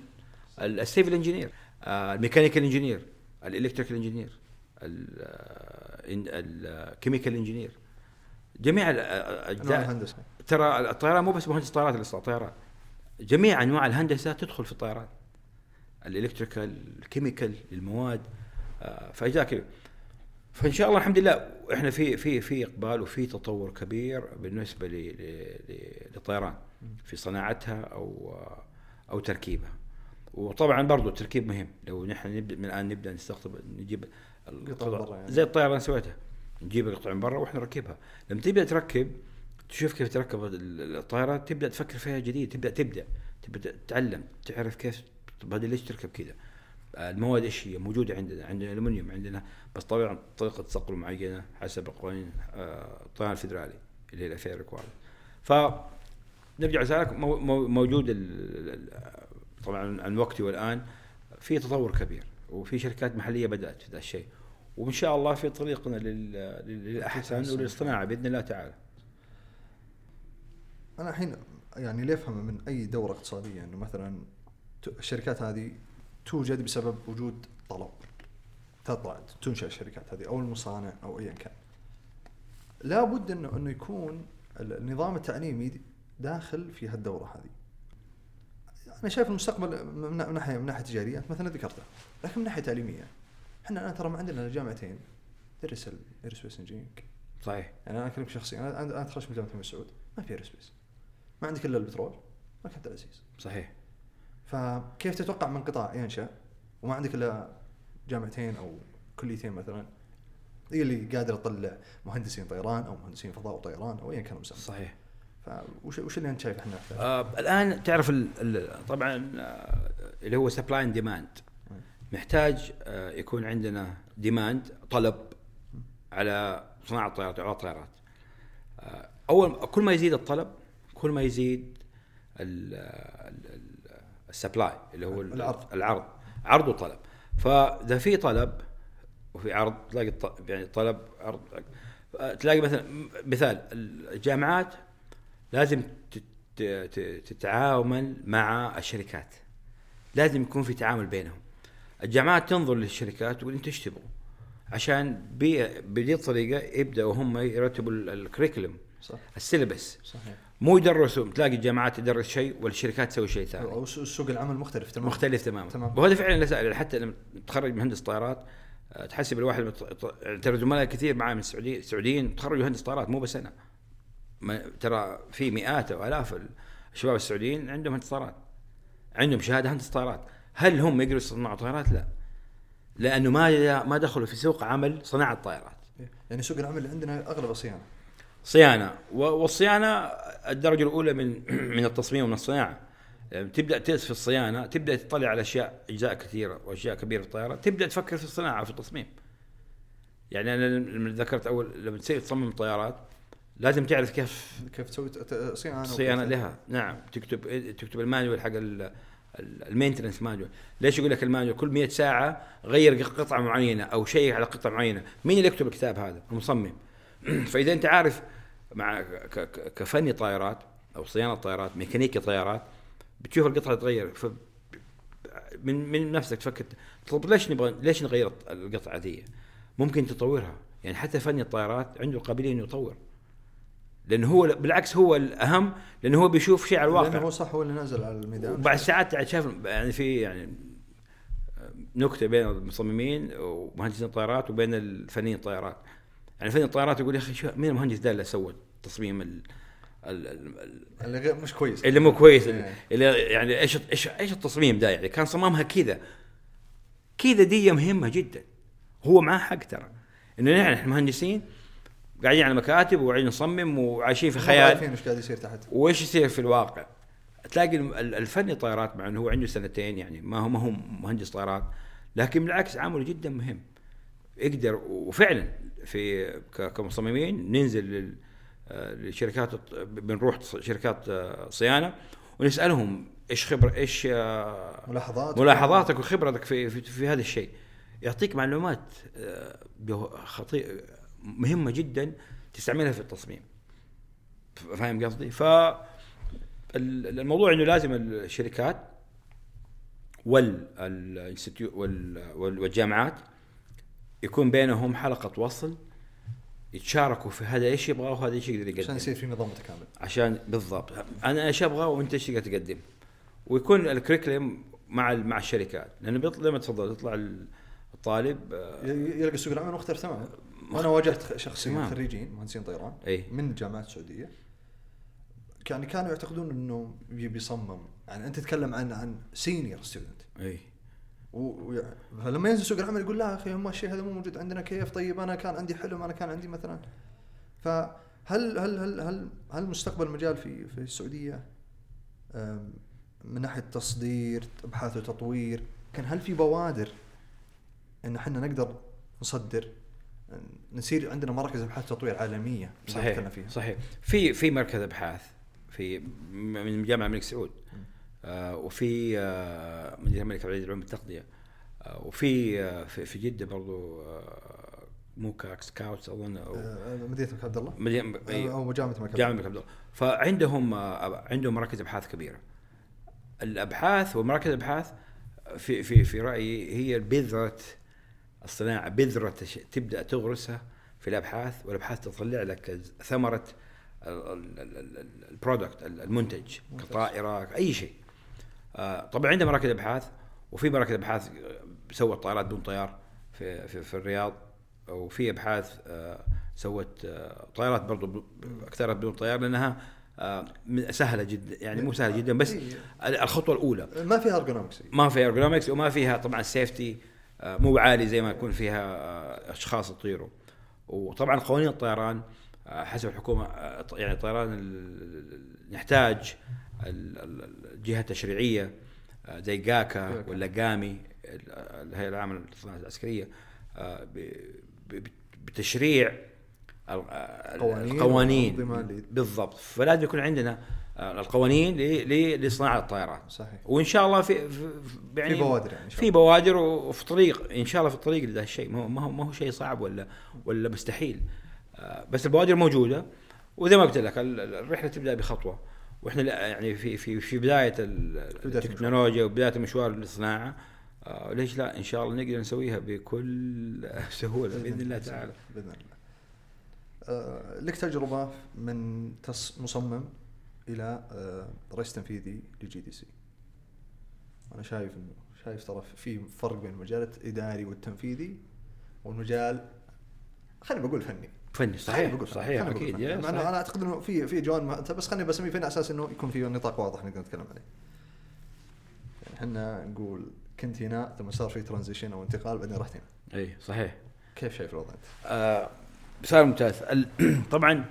السيفل انجينير، الميكانيكال انجينير، الالكتريكال انجينير، الكيميكال انجينير، جميع انواع الهندسه. ترى الطيران مو بس مهندس طيارات اللي يصنع طيران، جميع انواع الهندسه تدخل في الطيران، الالكتريكال، الكيميكال، المواد، فاجزاء كبيره. فان شاء الله الحمد لله احنا في اقبال وفي تطور كبير بالنسبه للطيران في صناعتها او تركيبها. وطبعا برضو التركيب مهم، لو نحن من الان نبدا نستخدم نجيب القطع يعني. زي الطيران سويتها، نجيب القطع من برا واحنا نركبها. لما تبدا تركب تشوف كيف تركب الطائره، تبدا تفكر فيها جديد، تبدا تتعلم، تعرف كيف بدي ليش تركب كذا. المواد ايش هي موجوده عندنا الومنيوم، عندنا بس طبعا طريقه صقل معينه حسب قوانين الطيران الفيدرالي اللي هي الافير كوال. فنرجع لذلك موجود طبعا عن وقتي، والان في تطور كبير وفي شركات محليه بدات في هذا الشيء، وان شاء الله في طريقنا للاحسن وللصناعه باذن الله تعالى. انا الحين يعني ليه افهم من اي دوره اقتصاديه انه مثلا الشركات هذه توجد بسبب وجود طلب، تطلع تنشأ الشركات هذه أو المصانع أو أيا كان، لابد إنه يكون النظام التعليمي داخل في هالدورة هذه. أنا شايف المستقبل من ناحية تجارية مثلا ذكرتها، لكن من ناحية تعليمية إحنا الآن ترى ما عندنا الجامعتين تدرس الإيرسبيس إنجينيرينج. صحيح. أنا أكلمك شخصيا، أنا أتخرج من جامعة السعود ما في إيرسبيس، ما عندك إلا البترول ما كنت عزيز. صحيح. فكيف تتوقع من قطاع ينشأ وما عندك إلا جامعتين أو كليتين مثلاً اللي قادر تطلع مهندسين طيران أو مهندسين فضاء وطيران أو أيا كانوا مسمى. صحيح. فوش اللي أنت شايف إحنا الآن تعرف طبعاً اللي هو supply and demand، محتاج يكون عندنا demand طلب على صناعة الطيارات أو الطيارات. أول كل ما يزيد الطلب كل ما يزيد السبلاي اللي هو العرض، عرض وطلب. فاذا في طلب وفي عرض تلاقي يعني طلب عرض، تلاقي مثلا مثال الجامعات لازم تتعامل مع الشركات، لازم يكون في تعامل بينهم. الجامعات تنظر للشركات وانت ايش تبغوا عشان بهذه الطريقه يبداوا هم يرتبوا الكريكولم، السيلبس. صحيح. مو يدرسوا، تلاقي الجامعات تدرس شيء والشركات تسوي شيء ثاني، او سوق العمل مختلف تماما. تمام. وهذا فعلا حتى لما تخرج مهندس طائرات تحسب الواحد ترى زملاء كثير معاي من السعوديين تخرجوا هندسة طائرات، مو بس انا، ترى في مئات والاف الشباب السعوديين عندهم هندسة طائرات، عندهم شهاده هندسة طائرات. هل هم يقدروا يصنعوا طائرات؟ لا، لانه ما دخلوا في سوق عمل صناعه الطائرات. يعني سوق العمل اللي عندنا اغلب صيانه، والصيانه الدرجه الاولى من التصميم ومن الصناعه. تبدا تدرس في الصيانه، تبدا تطلع على اشياء اجزاء كثيره واشياء كبيره في الطياره، تبدا تفكر في الصناعه في التصميم. يعني انا لما ذكرت اول لما تصير تصمم طيارات لازم تعرف كيف تسوي صيانه لها. نعم، تكتب المانيول حق المينتنس مانيول. ليش يقول لك المانيول كل 100 ساعه غير قطعه معينه او شيء على قطعه معينه؟ مين اللي يكتب الكتاب هذا؟ المصمم. فإذا أنت عارف مع كفني طائرات أو صيانة طائرات، ميكانيكي طائرات، بتشوف القطعة تتغير، من نفسك تفكر طب ليش نغير القطعة دي؟ ممكن تطورها. يعني حتى فني الطائرات عنده القابلية إنه يطور، لأنه هو بالعكس هو الأهم، لأنه هو بيشوف شيء على الواقع، لأنه هو صح هو اللي نازل على الميدان. وبعد ساعات شاف يعني في يعني نكتة بين المصممين ومهندسين الطائرات وبين الفنيين الطائرات. يعني فني الطائرات يقول يا اخي شو مين المهندس ده اللي سوى التصميم اللي مش كويس، اللي مو كويس، اللي يعني ايش التصميم ده؟ يعني كان صمامها كذا. دي مهمه جدا، هو معاه حق ترى، انه نحن مهندسين قاعدين على مكاتب وقاعدين نصمم وعايشين في خيال، عارفين ايش قاعد يصير تحت وايش يصير في الواقع. تلاقي الفني طائرات مع انه هو عنده سنتين يعني ما هو مهندس طائرات، لكن بالعكس عامل جدا مهم يقدر. وفعلا في كمصممين ننزل للشركات، بنروح شركات صيانه ونسالهم ايش ملاحظاتك وخبرتك في هذا الشيء. يعطيك معلومات خطيره مهمه جدا تستعملها في التصميم. فاهم قصدي؟ فالموضوع انه لازم الشركات والجامعات يكون بينهم حلقة وصل، يتشاركوا في هذا ايش يبغاه وهذا ايش يقدر يقدم عشان يصير في نظام متكامل، عشان بالضبط انا ايش ابغى وانت ايش تقدر تقدم، ويكون الكريكلم مع الشركات، لانه بيطلع زي ما تفضلت يطلع الطالب يلقى السوق العمل مختلف تماما. وانا واجهت شخصين خريجين مهندسين طيران من جامعات السعوديه كانوا يعتقدون انه بيصمم، يعني انت تتكلم عن سينيور ستودنت فلما ينزل سوق العمل يقول لا اخي ما الشيء هذا مو موجود عندنا، كيف طيب انا كان عندي حلم، انا كان عندي مثلا. فهل هل هل هل هل مستقبل مجال في السعوديه من ناحيه تصدير ابحاث وتطوير، كان هل في بوادر ان احنا نقدر نصدر نصير عندنا مراكز ابحاث وتطوير عالميه؟ صحيح فيها. صحيح في مركز ابحاث في من جامعه الملك سعود، وفي مدينة الملك عبد العزيز للعلوم والتقنية، وفي في جدة برضو موكاكس كاوتس أظن، أو مدينة الملك عبد الله، أو جامعة الملك عبد الله. فعندهم مراكز أبحاث كبيرة. الأبحاث ومراكز الأبحاث في رأيي هي بذرة الصناعة، بذرة تبدأ تغرسها في الأبحاث، والأبحاث تطلع لك ثمرة البرودكت، المنتج كطائرة أي شيء. طبعا عندنا مراكز ابحاث، وفي مراكز ابحاث سوت طائرات بدون طيار في الرياض، وفي ابحاث سوت طائرات برضو اكثرت بدون طيار، لانها سهله جدا، يعني مو سهله جدا بس الخطوه الاولى ما فيها ارجونومكس وما فيها طبعا سيفتي مو عالي زي ما يكون فيها اشخاص يطيروا. وطبعا قوانين الطيران حسب الحكومه، يعني الطيران نحتاج الجهة التشريعية زي جاكا ولا جامي، الهيئة العامة للتصنيع العسكرية، بتشريع القوانين بالضبط. فلازم يكون عندنا القوانين لصناعة الطائرات. صحيح. وإن شاء الله يعني في بوادر، يعني في بوادر وفي طريق إن شاء الله، في الطريق لهذا الشيء. ما هو شيء صعب ولا مستحيل، بس البوادر موجودة. وزي ما قلت لك الرحلة تبدأ بخطوة، واحنا يعني في بدايه التكنولوجيا وبدايه مشوار الصناعه، ليش لا؟ ان شاء الله نقدر نسويها بكل سهوله باذن الله تعالى. باذن الله. لك تجربه من مصمم الى رئيس تنفيذي لجي دي سي. انا شايف ترى في فرق بين المجال الاداري والتنفيذي والمجال خلينا بقول فني. صحيح اكيد. انا اعتقد انه في جوانب، بس خليني بسميه فني على اساس انه يكون في نطاق واضح نقدر نتكلم عليه. احنا نقول كنت هنا ثم صار في ترانزيشن او انتقال بعدين رحت هنا. اي صحيح. كيف شايف الوضع انت؟ صار ممتاز. طبعا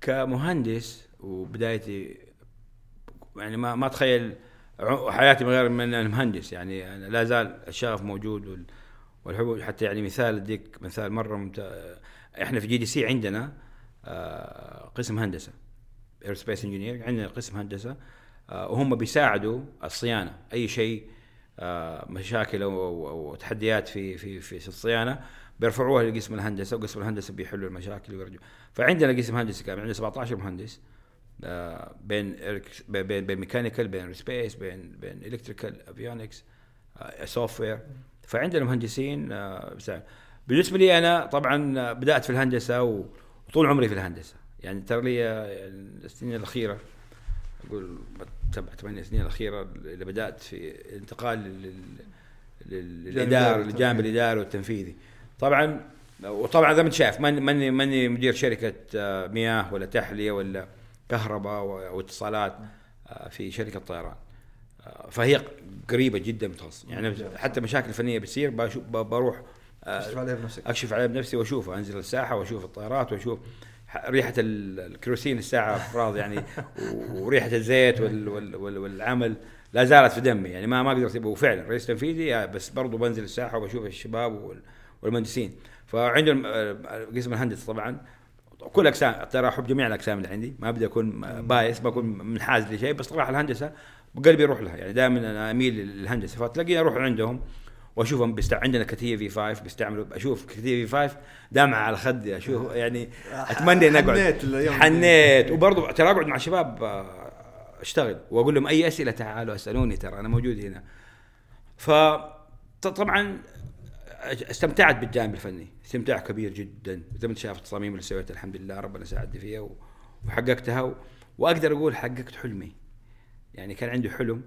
كمهندس وبدايتي، يعني ما تخيل حياتي بغير من المهندس، يعني أنا لا زال الشغف موجود والحب. حتى يعني مثال مره احنا في جي دي سي عندنا قسم هندسه Airspace Engineering، عندنا قسم هندسه وهم بيساعدوا الصيانه، اي شيء مشاكل او تحديات في الصيانه بيرفعوها لقسم الهندسه، وقسم الهندسه بيحلوا المشاكل ويرجعوا. فعندنا قسم هندسه كامل، عندنا 17 مهندس بين ميكانيكال، بين سبيس، بين الكتريكال، افيونكس، سوفت وير. فعندنا مهندسين بساعد. بالنسبة لي أنا طبعا بدأت في الهندسة وطول عمري في الهندسة، يعني ترى لي السنين الأخيرة أقول 7-8 سنين الأخيرة اللي بدأت في انتقال للإدارة، للجانب الإداري والتنفيذي. طبعا زي ما انت شايف ماني مدير شركة مياه ولا تحلية ولا كهرباء واتصالات في شركة طيران، فهي قريبة جدا متخصص. يعني حتى مشاكل فنية بتصير بروح أكشف عليها بنفسي وأشوفها، أنزل الساحة وأشوف الطائرات وأشوف ريحة الكروسين الساعة أفراض يعني، وريحة الزيت والعمل لا زالت في دمي، يعني ما قدرت أبقى فعلا رئيس تنفيذي، بس برضو بنزل الساحة وبشوف الشباب والمهندسين. فعندهم قسم الهندسة طبعا كل أقسام، ترحب جميع الأقسام اللي عندي، ما بدي أكون بايس، ما أكون منحاز لشيء، بس طبعا الهندسة قلبي يروح لها، يعني دائما أنا أميل للهندسة، فتلاقيني أروح عندهم واشوفهم عندنا كتير في 5 بيستعملوا، اشوف كتير في 5 دمعه على خدي، اشوف يعني اتمنى ان اقعد حنيت. وبرضه ترى اقعد مع شباب اشتغل واقول لهم اي اسئله تعالوا اسالوني، ترى انا موجود هنا. فطبعا استمتعت بالجانب الفني استمتاع كبير جدا، زي ما انت شايف التصاميم اللي سويتها الحمد لله ربنا ساعدني فيها وحققتها، واقدر اقول حققت حلمي. يعني كان عندي حلم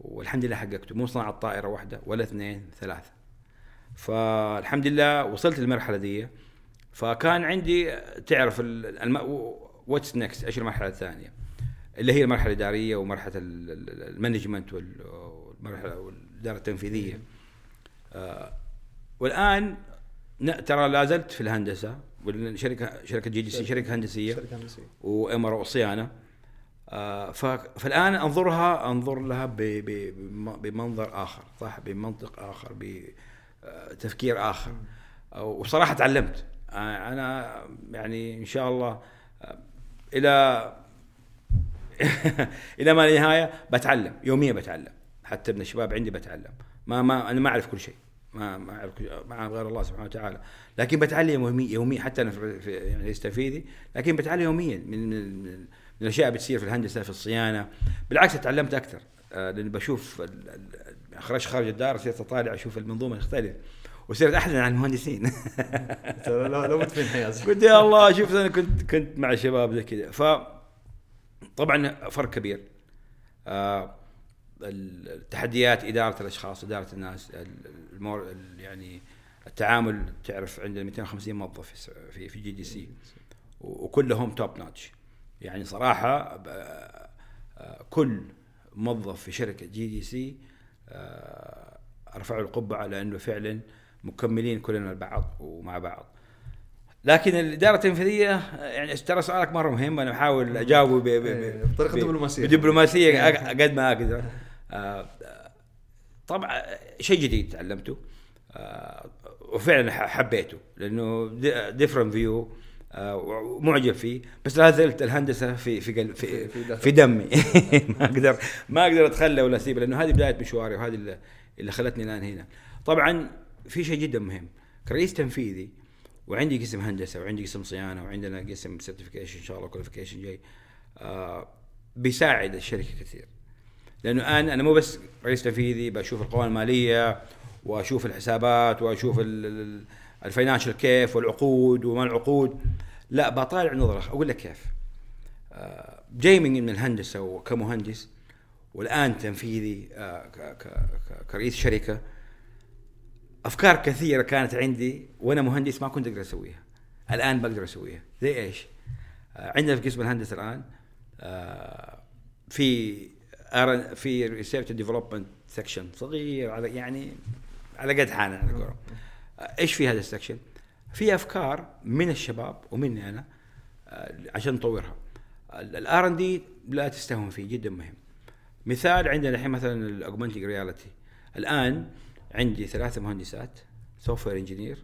والحمد لله حققته، مو صناعة طائرة واحدة ولا اثنين ثلاثة، فالحمد لله وصلت للمرحلة دي. فكان عندي تعرف what's next، ايش المرحلة الثانية اللي هي المرحلة الإدارية ومرحلة المانجمنت والمرحلة والإدارة التنفيذية. والآن ترى لازلت في الهندسة، والشركة شركة جي دي سي شركة هندسية وإمارة وصيانة. فالآن أنظر لها بمنظر آخر، صح، بمنطق آخر، بتفكير آخر. وصراحة تعلمت أنا يعني إن شاء الله إلى ما النهاية بتعلم يوميا، بتعلم حتى من الشباب عندي بتعلم. ما أنا ما أعرف كل شيء، ما أعرف مع غير الله سبحانه وتعالى، لكن بتعلم يوميا حتى أنا يعني استفيدي، لكن بتعلم يوميا من الأشياء بتصير في الهندسة في الصيانة. بالعكس تعلمت أكثر لأن بشوف أخرج خارج الدار صرت أطالع أشوف المنظومة تختلف، وصرت أحزن على المهندسين. لو مت في حياتي قلت يا الله، شوف أنا كنت مع شباب زي كذا. فطبعا فرق كبير، التحديات، إدارة الأشخاص، إدارة الناس، يعني التعامل. تعرف عندنا 250 موظف في جي دي سي وكلهم توب ناتش. يعني صراحة كل موظف في شركة جي دي سي أرفع القبعة على أنه فعلا مكملين كلنا لبعض ومع بعض. لكن الإدارة التنفيذية يعني ترى سؤالك مرة مهم، أنا بحاول أجاوبه بطريقة دبلوماسية قد ما أقدر. طبعا شيء جديد تعلمته وفعلا حبيته لأنه different view معجب فيه، بس لا زالت الهندسة في دمي. ما أقدر أتخلى ولا أسيب، لأنه هذه بداية مشواري وهذه اللي خلتني الآن هنا. طبعا في شيء جدا مهم، كرئيس تنفيذي وعندي قسم هندسة وعندي قسم صيانة وعندنا قسم سيرتيفيكيشن إن شاء الله كواليفيكيشن جاي، بيساعد الشركة كثير. لأنه أنا مو بس رئيس تنفيذي، بشوف القوائم المالية وأشوف الحسابات وأشوف الفاينانشال كيف والعقود وما العقود، لا بطالع نظرة أقول لك كيف. جاي من الهندسة وكمهندس والآن تنفيذي كرئيس شركة، أفكار كثيرة كانت عندي وأنا مهندس ما كنت أقدر أسويها، الآن بقدر أسويها. زي إيش؟ عندنا في قسم الهندسة الآن في ريسيرش ديفلوبمنت سكشن صغير على يعني على قد حالنا على قولهم. إيش في هذا السكشن؟ في أفكار من الشباب ومني أنا عشان نطورها. الR&D لا تستهون فيه، جدا مهم. مثال عندنا الحين مثلا الأوجمانتيد رياليتي، الآن عندي 3 مهندسات سوفت وير انجينير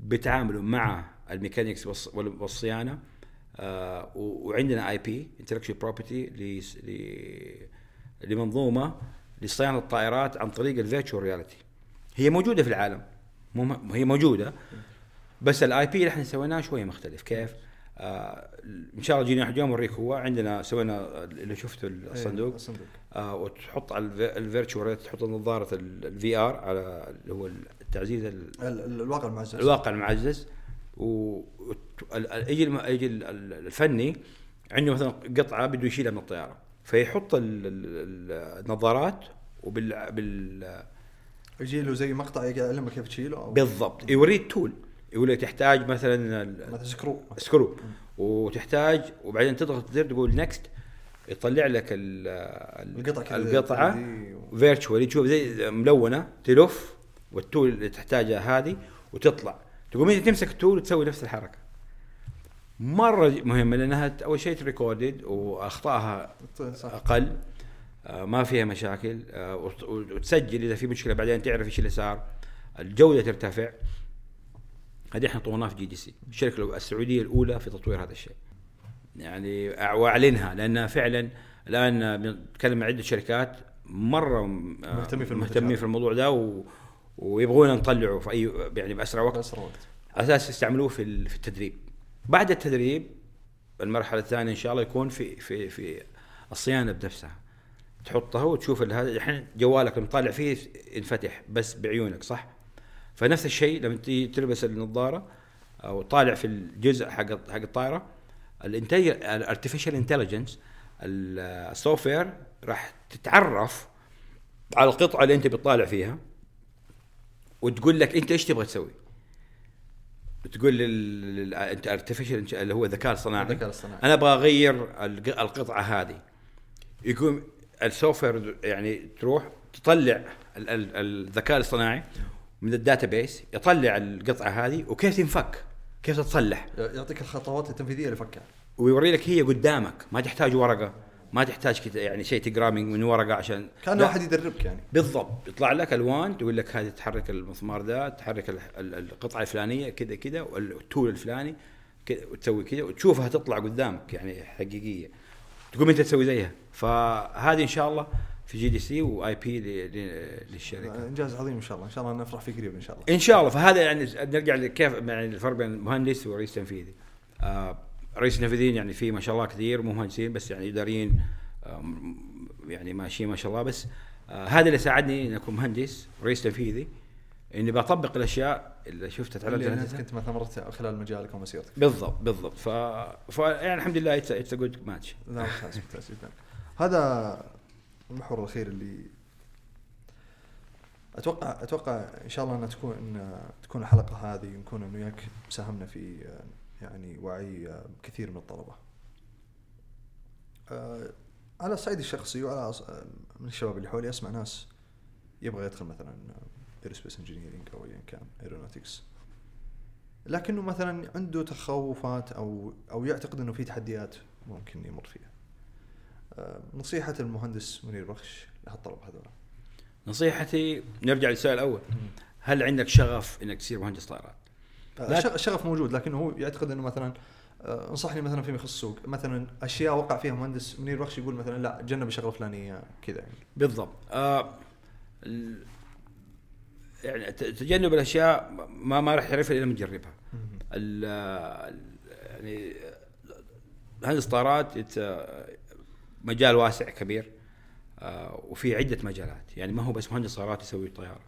بيتعاملوا مع الميكانيكس والصيانة، وعندنا IP intellectual property لمنظومة لصيانة الطائرات عن طريق الفيرتشوال رياليتي. هي موجودة في العالم، هي موجودة، بس الIP اللي احنا سويناه شوية مختلف. كيف؟ ان شاء الله جينا واحد يوم اوريك. هو عندنا سوينا اللي شفته الصندوق، وتحط على الفيرتشوال، تحط نظارة الVR على اللي هو التعزيز الواقع المعزز. ويجي الفني عنده مثلا قطعة بده يشيلها من الطيارة، فيحط النظارات وبال يجي له زي مقطع يعلمك كيف تشيله بالضبط، يوريك تول، يقول لك تحتاج مثلا سكرو وتحتاج، وبعدين تضغط زر تقول نكست، يطلع لك القطعه فيرتشوال، تشوف زي ملونه، تلف والتول اللي تحتاجها هذه وتطلع، تقوم انت تمسك التول وتسوي نفس الحركه. مره مهمه لانها اول شيء ريكوردد واخطائها اقل، ما فيها مشاكل، وتسجل إذا في مشكلة بعدين تعرف إيش اللي صار، الجودة ترتفع. هذه إحنا طورناه في جي دي سي، الشركة السعودية الأولى في تطوير هذا الشيء، يعني أعلنها لأنها فعلا الآن بنتكلم مع عدة شركات مرة مهتمين في الموضوع ده، ويبغون نطلعه في اي يعني باسرع وقت اساس يستعملوه في التدريب. بعد التدريب المرحله الثانيه ان شاء الله يكون في الصيانه بنفسها، تحطها وتشوف هذا الحين جوالك مطالع فيه ينفتح بس بعيونك صح. فنفس الشيء لما تلبس النظاره او طالع في الجزء حق الطائره الارتفيشال انتليجنس السوفت وير راح تتعرف على القطعه اللي انت بتطالع فيها وتقول لك انت ايش تبغى تسوي. تقول انت ارتفيشال اللي هو ذكاء صناعي، انا ابغى اغير القطعه هذه، يقوم السوفت وير يعني تروح تطلع الذكاء الصناعي من الداتابيس يطلع القطعه هذه وكيف تنفك كيف تتصلح، يعطيك الخطوات التنفيذيه اللي فكها ويوري لك هي قدامك، ما تحتاج ورقه، ما تحتاج يعني شيء تجرامينج من ورقه عشان كان واحد يدربك يعني بالضبط. يطلع لك الوان تقول لك هذه تحرك المسمار ده، تحرك القطعه الفلانيه كذا كذا، والتول الفلاني وتسوي كذا وتشوفها تطلع قدامك يعني حقيقيه، تقوم انت تسوي زيها. فهذه ان شاء الله في جي دي سي واي بي للشركه، انجاز عظيم ان شاء الله، ان شاء الله نفرح فيه قريب ان شاء الله ان شاء الله. فهذا يعني نرجع لكيف يعني الفرق بين مهندس ورئيس تنفيذي. رئيس تنفيذيين يعني في ما شاء الله كثير، مو مهندسين بس يعني اداريين يعني ماشي ما شاء الله، بس هذا اللي ساعدني ان اكون مهندس رئيس تنفيذي، اني بطبق الاشياء اللي شفتها تعلمتها كنت ما ثمرتها خلال مجالك ومسيرتك. بالضبط بالضبط. يعني الحمد لله اتس جود ماتش. لا ممتاز. هذا المحور الأخير اللي أتوقع إن شاء الله أن تكون الحلقة هذه نكون أنا وياك ساهمنا في يعني وعي كثير من الطلبة على الصعيد الشخصي، وعلى من الشباب اللي حولي أسمع ناس يبغى يدخل مثلاً Airspace Engineering أو يعني كان Aeronautics، لكنه مثلاً عنده تخوفات أو يعتقد إنه في تحديات ممكن يمر فيها. نصيحة المهندس منير بخش لهالطلب هذول؟ نصيحتي نرجع للسؤال الأول، هل عندك شغف إنك تصير مهندس طائرات؟ الشغف موجود، لكنه هو يعتقد إنه مثلاً انصحني مثلاً فيما يخص السوق، مثلاً أشياء وقع فيها مهندس منير بخش يقول مثلاً لا جنب شغلة فلانية كذا يعني. بالضبط. يعني تجنب الأشياء ما راح يعرفها إلا لما تجربها. يعني مهندس طائرات مجال واسع كبير، وفي عدة مجالات، يعني ما هو بس مهندس طائرات يسوي الطيارة،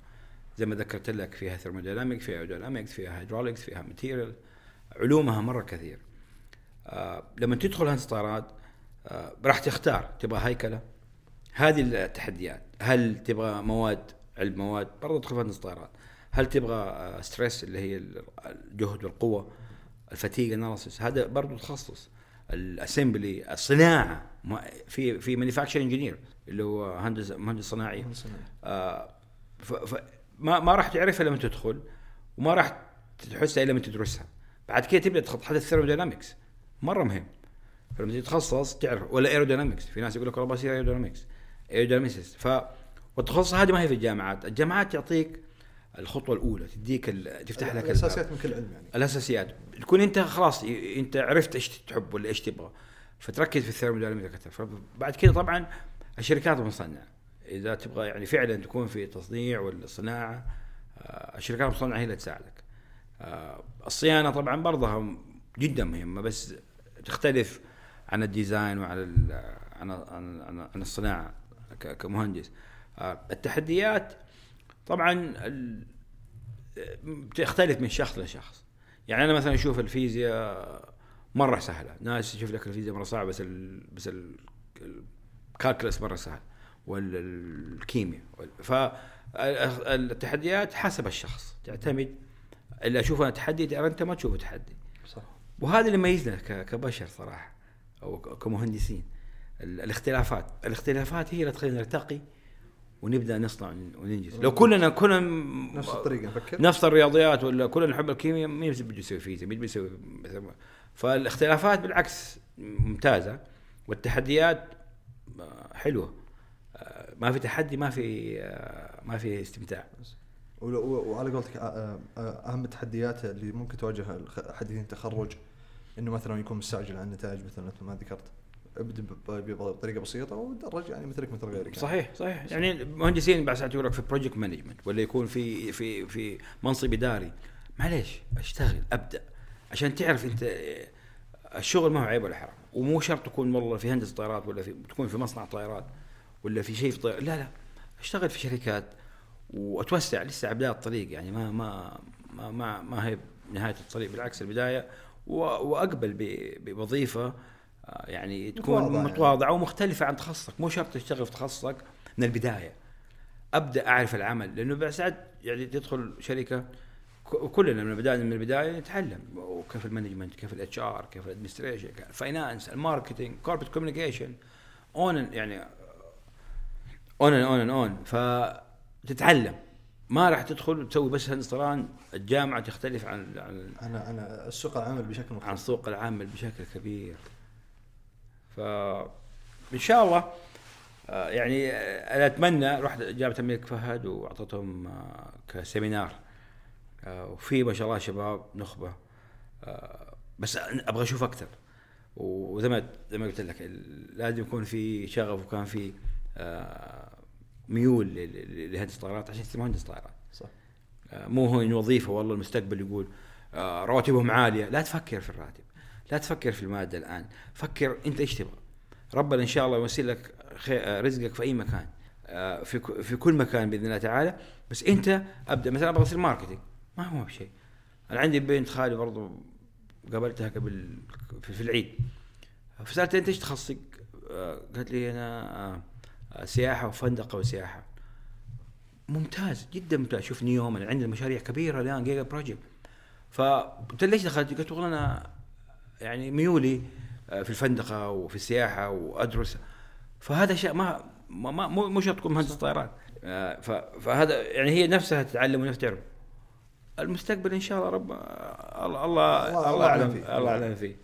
زي ما ذكرت لك فيها ثيرموديناميك، فيها ايروديناميك، فيها هيدروليكس، فيها ماتيريال، علومها مرة كثير. لما تدخل هندسة طائرات راح تختار تبغى هيكلة، هذه التحديات، هل تبغى مواد علم مواد برضه تدخل هندسة طائرات، هل تبغى ستريس اللي هي الجهد والقوة، الفتيج اناليسيس هذا برضه تخصص، الاسمبلي الصناعه، في مانيفاكتشر انجينير اللي هو مهندس صناعي. ما راح تعرفها لما تدخل، وما راح تحسها الا لما تدرسها. بعد كده تبدا تخطط حتى الثيرمودينامكس مره مهم، فلما تتخصص تعرف، ولا ايرودينامكس في ناس يقول لك والله بصير ايرودينامكس والتخصص هذه ما هي في الجامعات تعطيك الخطوه الاولى، تديك تفتح لك الاساسيات من كل علم، يعني الاساسيات تكون انت خلاص انت عرفت ايش تحب ولا ايش تبغى، فتركز في الثيرموديناميك اكثر. بعد كده طبعا الشركات المصنعه اذا تبغى يعني فعلا تكون في تصنيع ولا صناعه، الشركات المصنعه هي اللي تساعدك. الصيانه طبعا برضه جدا مهمه، بس تختلف عن الديزاين وعلى عن الصناعه كمهندس. التحديات طبعا بتختلف من شخص لشخص، يعني انا مثلا اشوف الفيزياء مره سهله، ناس يشوف لك الفيزياء مره صعبه، بس الكالكولس مره سهل، والكيمياء فالتحديات حسب الشخص تعتمد. اللي اشوفه تحدي انت ما تشوفه تحدي صح، وهذا اللي يميزنا كبشر صراحه او كمهندسين، الاختلافات هي اللي تخلينا نرتقي ونبدأ نصنع وننجز. لو كلنا نفس الطريقة نفكر، نفس الرياضيات، ولا كلنا نحب الكيمياء، مين بده يسوي فيزياء، مين بده يسوي مثلا. فالاختلافات بالعكس ممتازة، والتحديات حلوة، ما في تحدي ما في استمتاع. وعلى قولتك أهم التحديات اللي ممكن تواجه الحديثين التخرج إنه مثلا يكون مستعجل عن النتائج، مثلا ما ذكرت ابدأ بطريقة بسيطة ودرج يعني مثلك مثل غيرك. صحيح صحيح. يعني المهندسين بعد ساعات يقولك في بروجكت مانجمنت ولا يكون في في في منصب إداري، معليش اشتغل أبدأ عشان تعرف أنت الشغل ما هو عيب ولا حرام، ومو شرط تكون والله في هندسة طائرات ولا في تكون في مصنع طائرات ولا في شيء في طائرات. لا لا، اشتغل في شركات وأتوسع، لسه بداية الطريق يعني ما ما ما ما, ما هي نهاية الطريق، بالعكس البداية. وأقبل بوظيفة يعني تكون متواضعة ومختلفة عن تخصصك، مو شرط تشتغل في تخصصك من البداية. أبدأ أعرف العمل، لأنه بعد ساعات يعني تدخل شركة كلنا من البداية نتعلم وكيف المانجمنت، كيف الاتش ار، كيف الادمنستريشن، الفاينانس، الماركتينج، كوربريت كوميونيكيشن، اون يعني اون اون اون. فتتعلم، ما راح تدخل وتسوي بس هندسة طيران الجامعة تختلف عن انا السوق العامل بشكل مختلف، عن سوق العامل بشكل كبير. فإن شاء الله يعني أنا أتمنى. رحت جابت الملك فهد وأعطتهم كسيمينار، وفي ما شاء الله شباب نخبة، بس أبغى أشوف أكثر. وزي ما قلت لك لازم يكون في شغف وكان في ميول لهندسة الطائرات عشان يصير مهندس طائرات. صح. مو هون وظيفة والله المستقبل يقول رواتبهم عالية. لا تفكر في الراتب، لا تفكر في المادة الآن، فكر أنت إيش تبغى. ربنا إن شاء الله يوسيل لك رزقك في أي مكان، في كل مكان بإذن الله تعالى. بس أنت أبدأ، مثلا أبغى أصير ماركتينج، ما هو بشيء. أنا عندي بنت خالي برضو قابلتها قبل في العيد، فسألت أنت إيش تخصصك؟ قالت لي أنا سياحة وفندقة وسياحة. ممتاز جدا ممتاز. شوف نيوم، أنا عندي مشاريع كبيرة الآن، جيجا بروجكت. فقلت ليش دخلت؟ قلت والله أنا يعني ميولي في الفندقة وفي السياحة وأدرس. فهذا شيء ما مو شرط تكون مهندس طيران. فهذا يعني هي نفسها تتعلم ونفسها تعرف المستقبل إن شاء الله. رب الله أعلم فيه، الله أعلم فيه.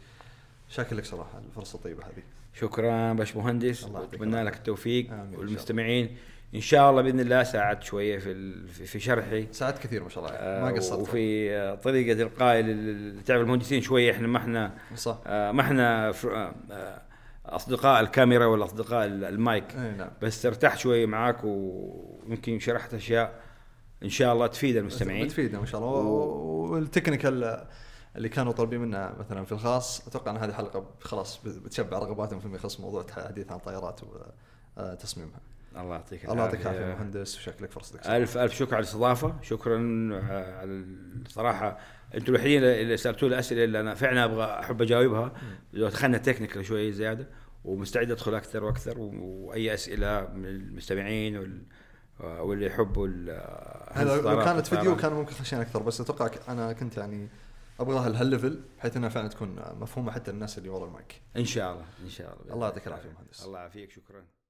شكلك صراحة الفرصة طيبة هذه. شكرا باش مهندس، أتمنى لك التوفيق والمستمعين إن شاء الله بإذن الله. ساعدت شوية في شرحي، ساعدت كثير ما شاء الله، ما قصرت. وفي طريقة القاء لتعب المهندسين شوية. إحنا ما إحنا أصدقاء الكاميرا ولا أصدقاء المايك. نعم. بس ارتاح شوية معاك، وممكن شرحت أشياء إن شاء الله تفيد المستمعين. تفيدنا إن شاء الله. والتكنيكال اللي كانوا طالبين منا مثلا في الخاص، أتوقع أن هذه الحلقة خلاص بتشبع رغباتهم فيما يخص موضوع الحديث عن طائرات وتصميمها. الله يعطيك العافية مهندس، وشكلك فرصتك. ألف شكر على الاستضافة. شكرا على الصراحة، أنتوا الوحيدين اللي سألتوا لي أسئلة اللي أنا فعلا أحب أجاوبها. دخلنا تكنيكال شوية زيادة، ومستعد أدخل أكثر وأكثر. وأي أسئلة من المستمعين واللي يحبوا هذا. لو كانت فيديو كان ممكن خشين أكثر، بس أتوقع أنا كنت يعني أبغاها لهالليفل بحيث أنها فعلا تكون مفهومة حتى الناس اللي ورا المايك. إن شاء الله إن شاء الله. الله يعطيك العافية مهندس. الله يعافيك، شكرا.